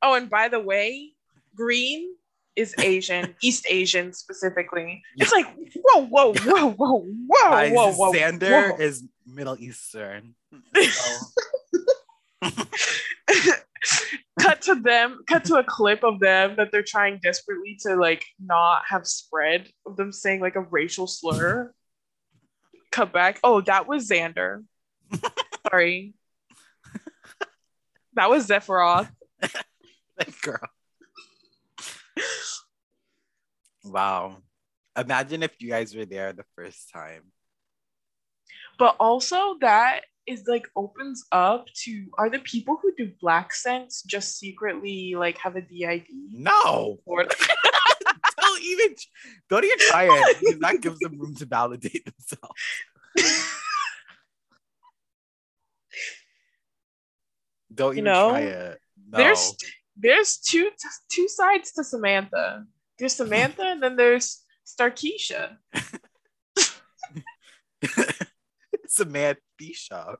Oh, and by the way, Green is Asian, East Asian specifically. Yeah. It's like, whoa, whoa, whoa, whoa, whoa, uh, whoa, whoa. Xander whoa. is Middle Eastern. So. Cut to them, cut to a clip of them that they're trying desperately to like not have spread of them saying like a racial slur. Cut back. Oh, that was Xander. Sorry. That was Sephiroth. That girl. Wow. Imagine if you guys were there the first time. But also that is like opens up to, are the people who do Black Sense just secretly like have a D I D? No. Or- don't even don't even try it, because that gives them room to validate themselves. Don't even you know, try it. No. There's there's two two sides to Samantha. There's Samantha and then there's Starkeisha. Samanthisha.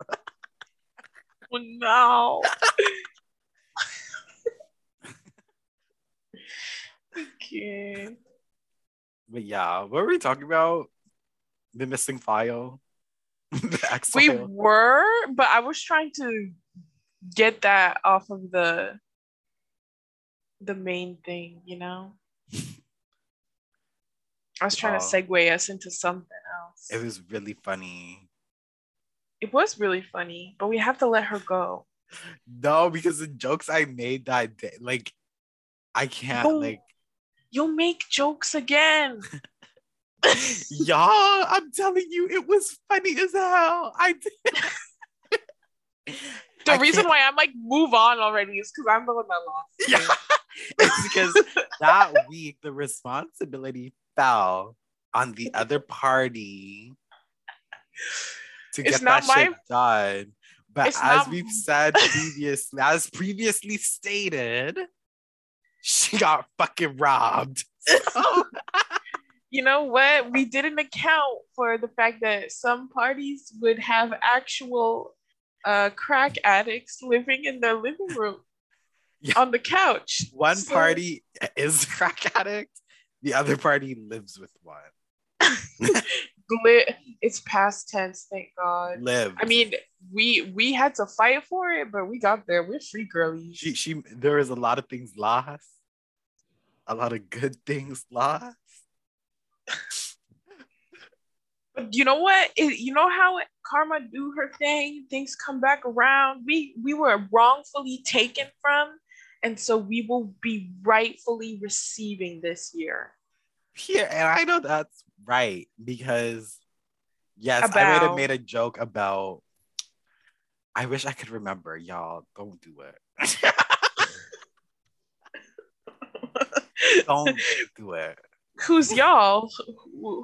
Oh no. Okay. But yeah, what were we talking about? The missing file. The we were, but I was trying to get that off of the the main thing, you know? I was trying oh. to segue us into something else. It was really funny. It was really funny, but we have to let her go. No, because the jokes I made that day, like, I can't, Don't, like... You'll make jokes again. Y'all, I'm telling you, it was funny as hell. I did. The I reason can't. why I'm like, move on already is because I'm the one that lost. Yeah. It's because that week, the responsibility fell on the other party to get it's that my... shit done. But it's as not... we've said previously, as previously stated, she got fucking robbed. So... You know what? We didn't account for the fact that some parties would have actual uh, crack addicts living in their living room. Yeah. On the couch. One so. party is a crack addict. The other party lives with one. It's past tense, thank God. Live. I mean, we we had to fight for it, but we got there. We're free, girlies. She she. There is a lot of things lost. A lot of good things lost. But you know what? It, you know how karma do her thing. Things come back around. We we were wrongfully taken from. And so we will be rightfully receiving this year. Here, and I know that's right because, yes, about... I might have made a joke about, I wish I could remember, y'all, don't do it. Don't do it. Who's y'all?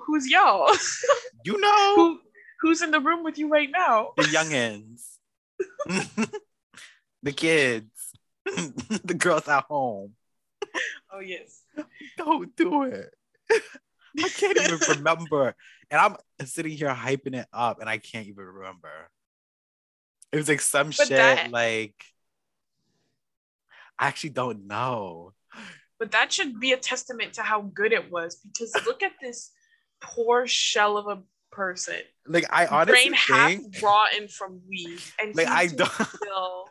Who's y'all? You know. Who, who's in the room with you right now? The youngins. The kids. The girls at home. Oh yes. Don't do it. I can't even remember. And I'm sitting here hyping it up and I can't even remember. It was like some but shit that, like I actually don't know. But that should be a testament to how good it was, because look at this poor shell of a person. Like I honestly brain think, half rotten from weed. And like I don't still...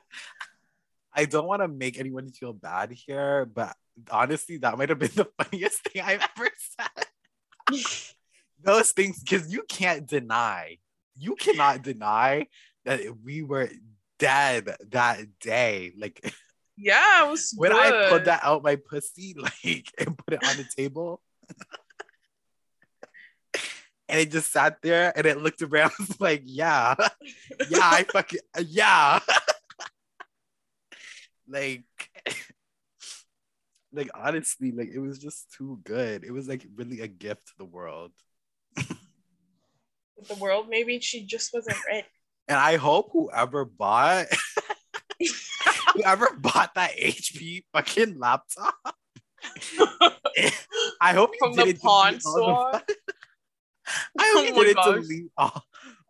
I don't want to make anyone feel bad here, but honestly, that might have been the funniest thing I've ever said. Those things, because you can't deny, you cannot deny that we were dead that day. Like, yeah, it was when good. I pulled that out my pussy, like, and put it on the table. And it just sat there and it looked around like, yeah, yeah, I fucking, yeah. like, like, honestly, like, it was just too good. It was like really a gift to the world. The world, maybe she just wasn't ready. And I hope whoever bought, whoever bought that H P fucking laptop, I hope you from didn't the pawn store. The I hope oh you didn't delete all,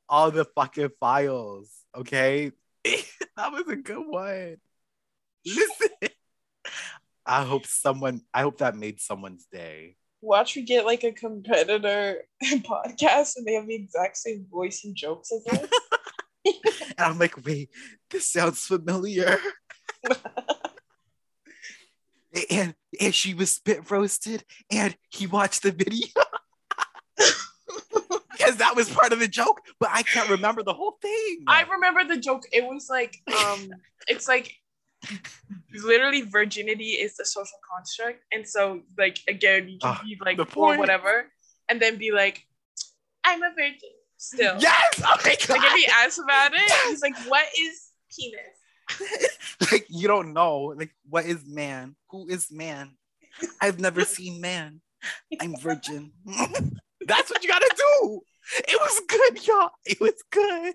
all the fucking files. Okay, that was a good one. Listen, I hope someone. I hope that made someone's day. Watch we get like a competitor podcast and they have the exact same voice and jokes as us. And I'm like, wait, this sounds familiar. and and she was spit roasted, and he watched the video. Because that was part of the joke, but I can't remember the whole thing. I remember the joke. It was like, um, it's like literally virginity is a social construct. And so, like, again, you can uh, be like, or whatever, and then be like, I'm a virgin still. Yes! Oh my God! Like, if he asks about it, he's like, what is penis? Like, you don't know. Like, what is man? Who is man? I've never seen man. I'm virgin. That's what you gotta do. It was good, y'all. It was good.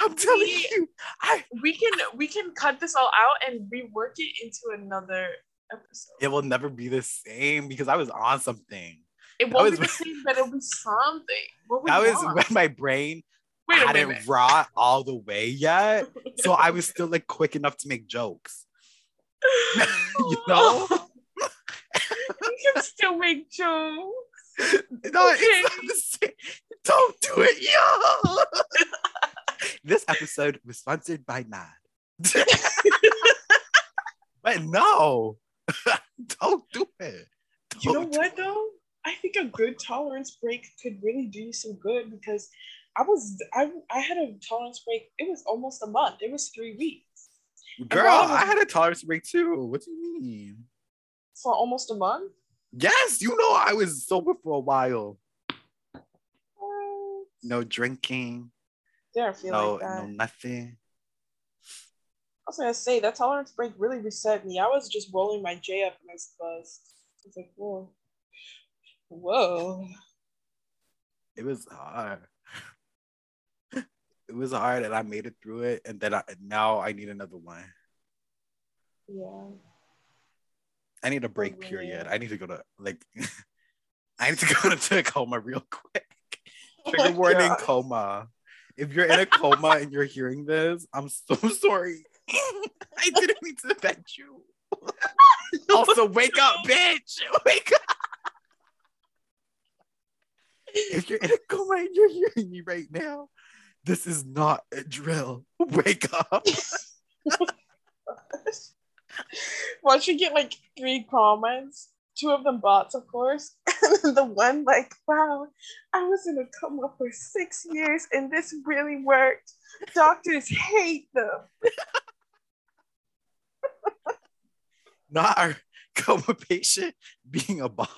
I'm telling we, you. I, we can we can cut this all out and rework it into another episode. It will never be the same because I was on something. It won't was, be the same, but it'll be something. What that was on? When my brain wait hadn't minute. Rot all the way yet. So I was still like quick enough to make jokes. You know? You can still make jokes. No, okay. It's not the same. Don't do it, yo. This episode was sponsored by Nad. But no, don't do it. Don't you know what though? I think a good tolerance break could really do you some good because I was I I had a tolerance break. It was almost a month. It was three weeks. Girl, was, I had a tolerance break too. What do you mean? For almost a month. Yes, you know I was sober for a while. What? No drinking. Didn't feel no, like that. No nothing. I was gonna say that tolerance break really reset me. I was just rolling my J up and I was buzzed. I was like, whoa, whoa. It was hard. It was hard, and I made it through it. And then I, now I need another one. Yeah. I need a break oh, period. Yeah. I need to go to like I need to go to a coma real quick. Trigger oh warning God. Coma. If you're in a coma and you're hearing this, I'm so sorry. I didn't mean to offend you. Also, wake up, bitch. Wake up. If you're in a coma and you're hearing me right now, this is not a drill. Wake up. Once you get like three comments, two of them bots, of course, and the one like, wow, I was in a coma for six years and this really worked. Doctors hate them. Not our coma patient being a bot.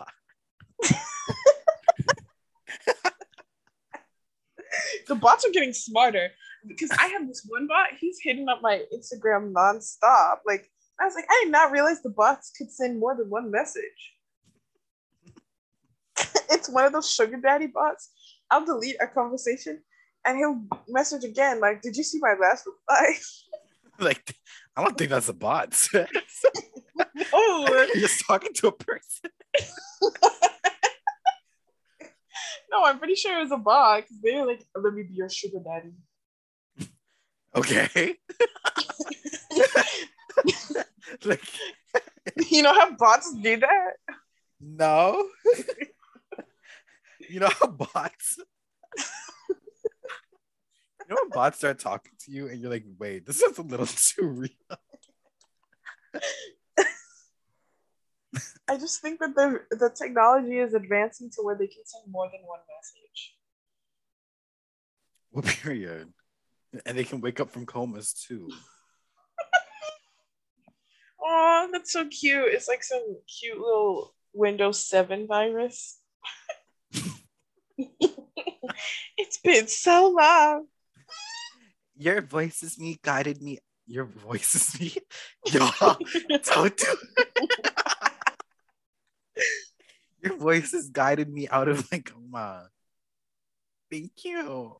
The bots are getting smarter because I have this one bot, he's hitting up my Instagram nonstop. Like, I was like, I did not realize the bots could send more than one message. It's one of those sugar daddy bots. I'll delete a conversation and he'll message again. Like, did you see my last reply? Like, I don't think that's a bot. Oh, you're just talking to a person. No, I'm pretty sure it was a bot because they were like, let me be your sugar daddy. Okay. Like, you know how bots do that? No. You know how bots you know when bots start talking to you and you're like, wait, this is a little too real. I just think that the the technology is advancing to where they can send more than one message. Well, period. And they can wake up from comas too. Oh, that's so cute. It's like some cute little Windows seven virus. It's been so long. Your voices me guided me. Your voices me. Y'all don't do it. Your voices guided me out of my coma. Thank you.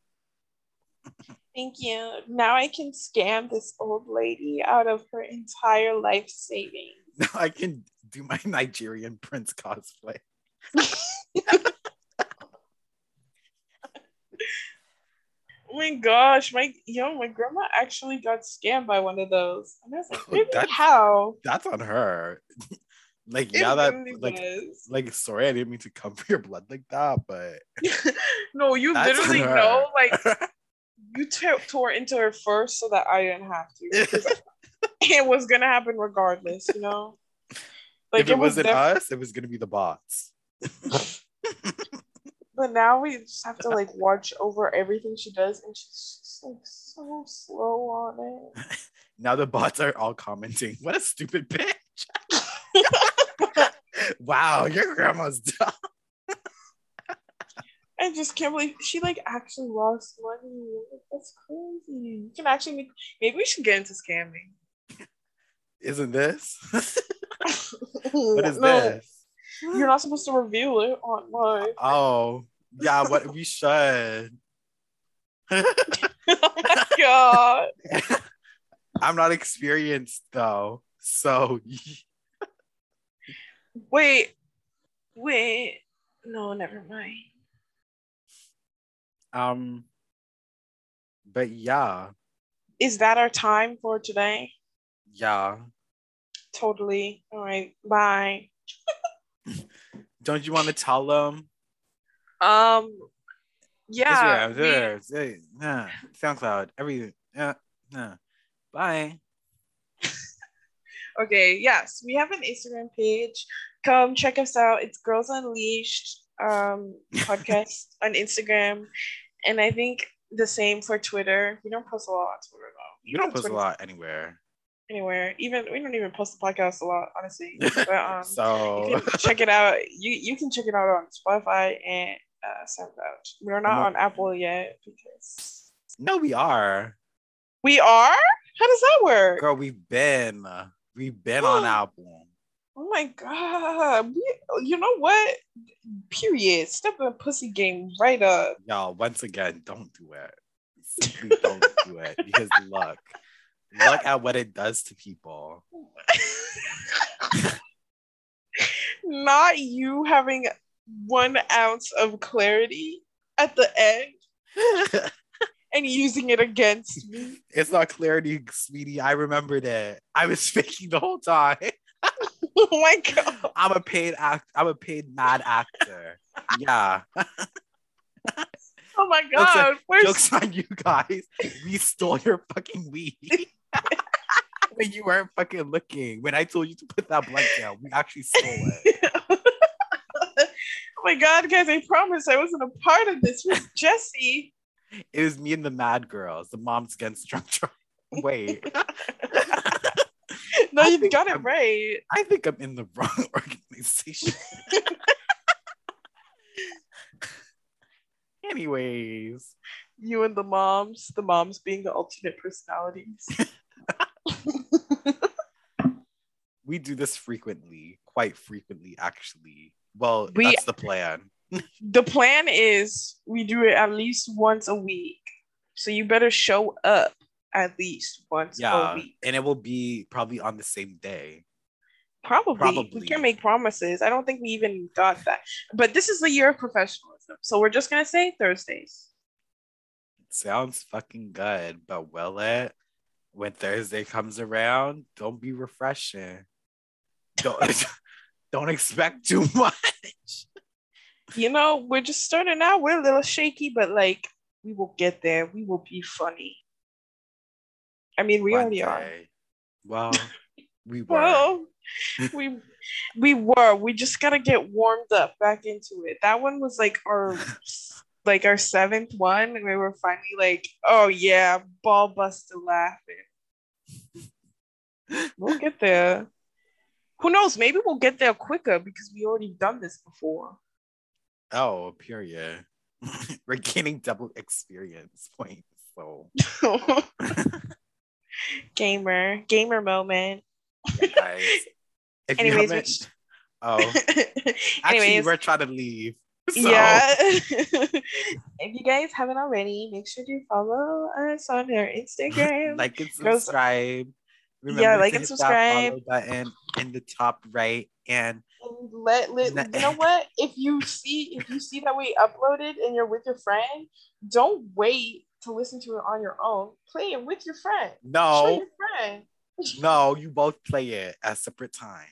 Thank you. Now I can scam this old lady out of her entire life savings. Now I can do my Nigerian prince cosplay. Oh my gosh, my yo, my grandma actually got scammed by one of those. And I was like, really? Oh, that's, how? That's on her. Like, yeah, it that really like, was. Like, sorry, I didn't mean to come for your blood like that, but no, you literally know, like, you t- tore into her first so that I didn't have to. It was gonna happen regardless, you know. Like, if it, it wasn't was def- us, it was gonna be the bots. But now we just have to like watch over everything she does, and she's just like so slow on it. Now the bots are all commenting, "What a stupid bitch." Wow, your grandma's dumb. I just can't believe she like actually lost money. That's crazy. You can actually make, maybe we should get into scamming. Isn't this? What is no, this? You're not supposed to reveal it online. Oh, yeah, what we should. Oh my god. I'm not experienced though, so. Wait, wait, no, never mind. Um, but yeah. Is that our time for today? Yeah. Totally. All right, bye. Don't you want to tell them? Um, yeah. It's weird, it's weird, it's weird. Yeah. SoundCloud, everything. Yeah, yeah. Bye. Okay, yes, we have an Instagram page. Come check us out. It's Girls Unleashed um, podcast on Instagram. And I think the same for Twitter. We don't post a lot on Twitter, though. We don't post Twitter a lot anywhere. Anywhere. Even we don't even post the podcast a lot, honestly. But, um, so you can check it out. You you can check it out on Spotify and uh, SoundCloud. We're not no. on Apple yet because No, we are. We are? How does that work? Girl, we've been... We've been on Apple. Oh my god. We, you know what? Period. Step in the pussy game right up. Y'all, once again, don't do it. Simply don't do it. Because look. Look at what it does to people. Not you having one ounce of clarity at the end. And using it against me. It's not clarity, sweetie. I remembered it. I was faking the whole time. Oh my god. I'm a paid act. I'm a paid mad actor. Yeah. Oh my god. Like, jokes on you guys. We stole your fucking weed. When you weren't fucking looking. When I told you to put that blunt down, we actually stole it. Oh my god, guys! I promise I wasn't a part of this. It was Jesse. It was me and the mad girls, the moms against drunk driving. Wait. No, you got it I'm, right. I think I'm in the wrong organization. Anyways. You and the moms, the moms being the alternate personalities. We do this frequently, quite frequently, actually. Well, we- that's the plan. The plan is we do it at least once a week. So you better show up at least once yeah, a week. And it will be probably on the same day. Probably. probably. We can make promises. I don't think we even got that. But this is the year of professionalism. So we're just going to say Thursdays. Sounds fucking good. But will it? When Thursday comes around, don't be refreshing. Don't, don't expect too much. You know, we're just starting out. We're a little shaky, but like, we will get there. We will be funny. I mean, we One already day. are. Well, we were. Well, we we were. We just gotta get warmed up back into it. That one was like our like our seventh one, and we were finally like, oh yeah, ball buster laughing. We'll get there. Who knows? Maybe we'll get there quicker because we already done this before. Oh, period. We're getting double experience points. So gamer, gamer moment. Yeah, guys. If Anyways, you haven't... oh, actually, Anyways. we're trying to leave. So. Yeah. If you guys haven't already, make sure to follow us on our Instagram. Like and subscribe. Remember yeah, like and subscribe. That follow button in the top right, and let, let you know what. If you see if you see that we uploaded and you're with your friend, don't wait to listen to it on your own. Play it with your friend. No, show your friend. No, you both play it at separate times.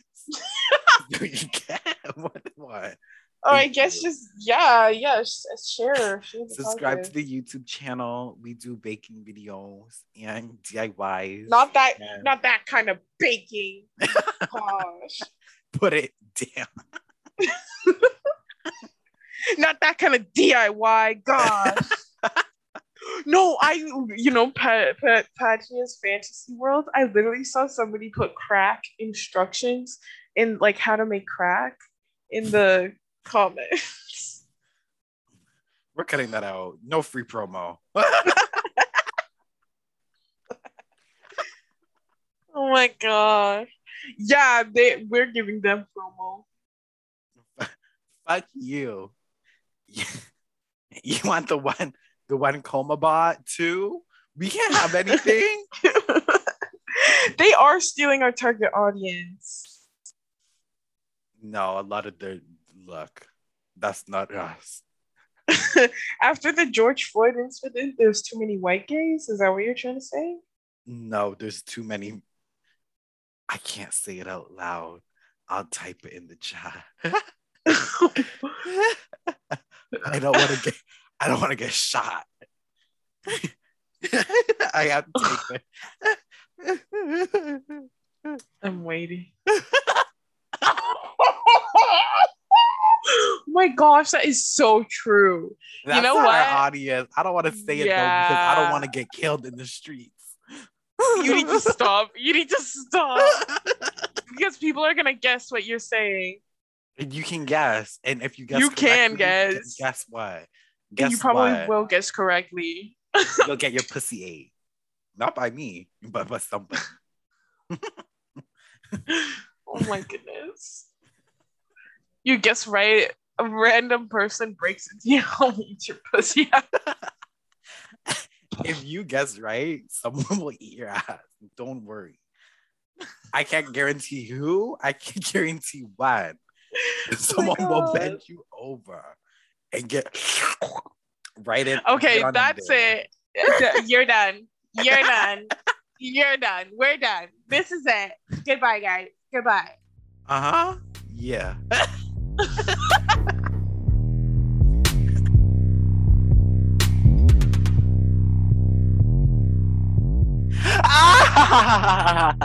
You can what what. Oh, I guess just, yeah, yeah, share. Subscribe to the YouTube channel. We do baking videos and D I Ys. Not that, and... not that kind of baking. Gosh. Put it down. Not that kind of D I Y. Gosh. No, I, you know, P- P- Pagia's Fantasy World, I literally saw somebody put crack instructions in, like, how to make crack in the comments. We're cutting that out. No free promo. Oh my god. Yeah, they we're giving them promo. Fuck you. You want the one the one coma bot too? We can't have anything. They are stealing our target audience. No, a lot of their look, that's not us. After the George Floyd incident, there's too many white gays? Is that what you're trying to say? No, there's too many. I can't say it out loud. I'll type it in the chat. I don't want to get I don't want to get shot. I have to take it. I'm waiting. Oh my gosh, that is so true. That's you know what? Our audience. I don't want to say yeah. it though, because I don't want to get killed in the streets. You need to stop. You need to stop. Because people are gonna guess what you're saying. And you can guess, and if you guess, you can guess. Guess what? Guess and you probably what? will guess correctly. You'll get your pussy ate, not by me, but by somebody. Oh my goodness. You guess right, a random person breaks into your home and eats your pussy ass. If you guess right, someone will eat your ass. Don't worry. I can't guarantee who. I can guarantee what. Someone oh will bend you over and get right in. Okay, that's it. You're done. You're done. You're done. We're done. This is it. Goodbye, guys. Goodbye. Uh-huh. Yeah. Ah,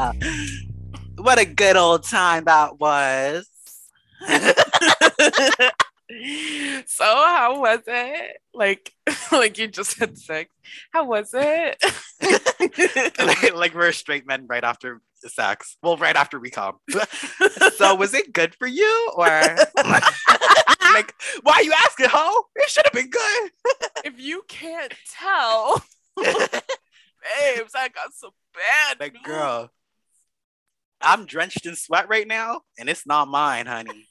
what a good old time that was. So how was it? Like, like you just had sex. How was it? like, like we're straight men right after sex. Well, right after we come. So was it good for you? Or like, like why are you asking, ho? It should have been good. If you can't tell, babes, I got some bad. Like, girl, I'm drenched in sweat right now, and it's not mine, honey.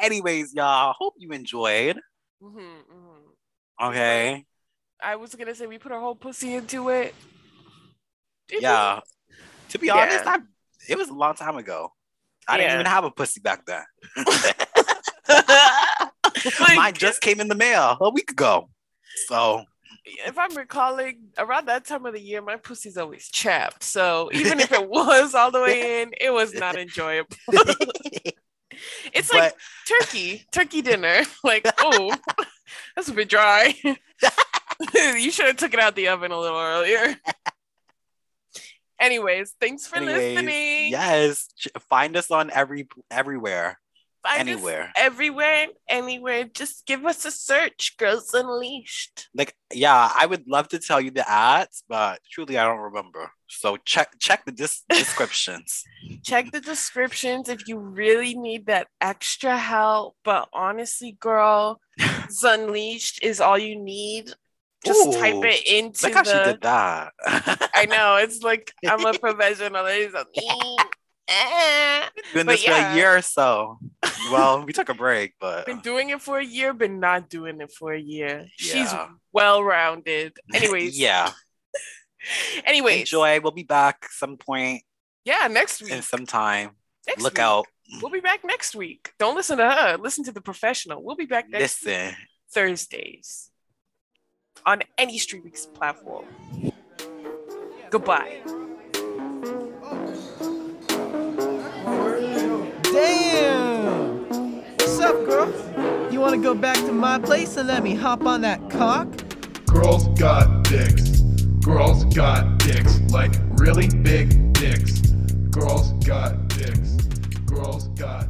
Anyways, y'all, hope you enjoyed. Mm-hmm, mm-hmm. Okay. I was gonna say we put our whole pussy into it. Did yeah. We? To be yeah. honest, I, it was a long time ago. I yeah. didn't even have a pussy back then. Like, mine just came in the mail a week ago. So, if I'm recalling, around that time of the year, my pussy's always chapped. So even if it was all the way in, it was not enjoyable. It's but, like turkey, turkey dinner. Like, oh, that's a bit dry. You should have took it out the oven a little earlier. Anyways, thanks for Anyways, listening. Yes, find us on every everywhere. Find anywhere. Us everywhere, anywhere. Just give us a search, Girls Unleashed. Like, yeah, I would love to tell you the ads, but truly I don't remember. So check check the dis- descriptions. Check the descriptions if you really need that extra help. But honestly, girl, Unleashed is all you need. Just Ooh, type it into look how the... she did that. I know. It's like, I'm a professional. It's doing this yeah. for a year or so. Well, we took a break, but been doing it for a year, but not doing it for a year. Yeah. She's well-rounded. Anyways, yeah. Anyways, enjoy. We'll be back some point. Yeah, next week. In some time. Next Look week. out. We'll be back next week. Don't listen to her. Listen to the professional. We'll be back next listen. week, Thursdays, on any Street Weeks platform. Goodbye. Damn! What's up, girl? You wanna go back to my place and let me hop on that cock? Girls got dicks. Girls got dicks. Like really big dicks. Girls got dicks. Girls got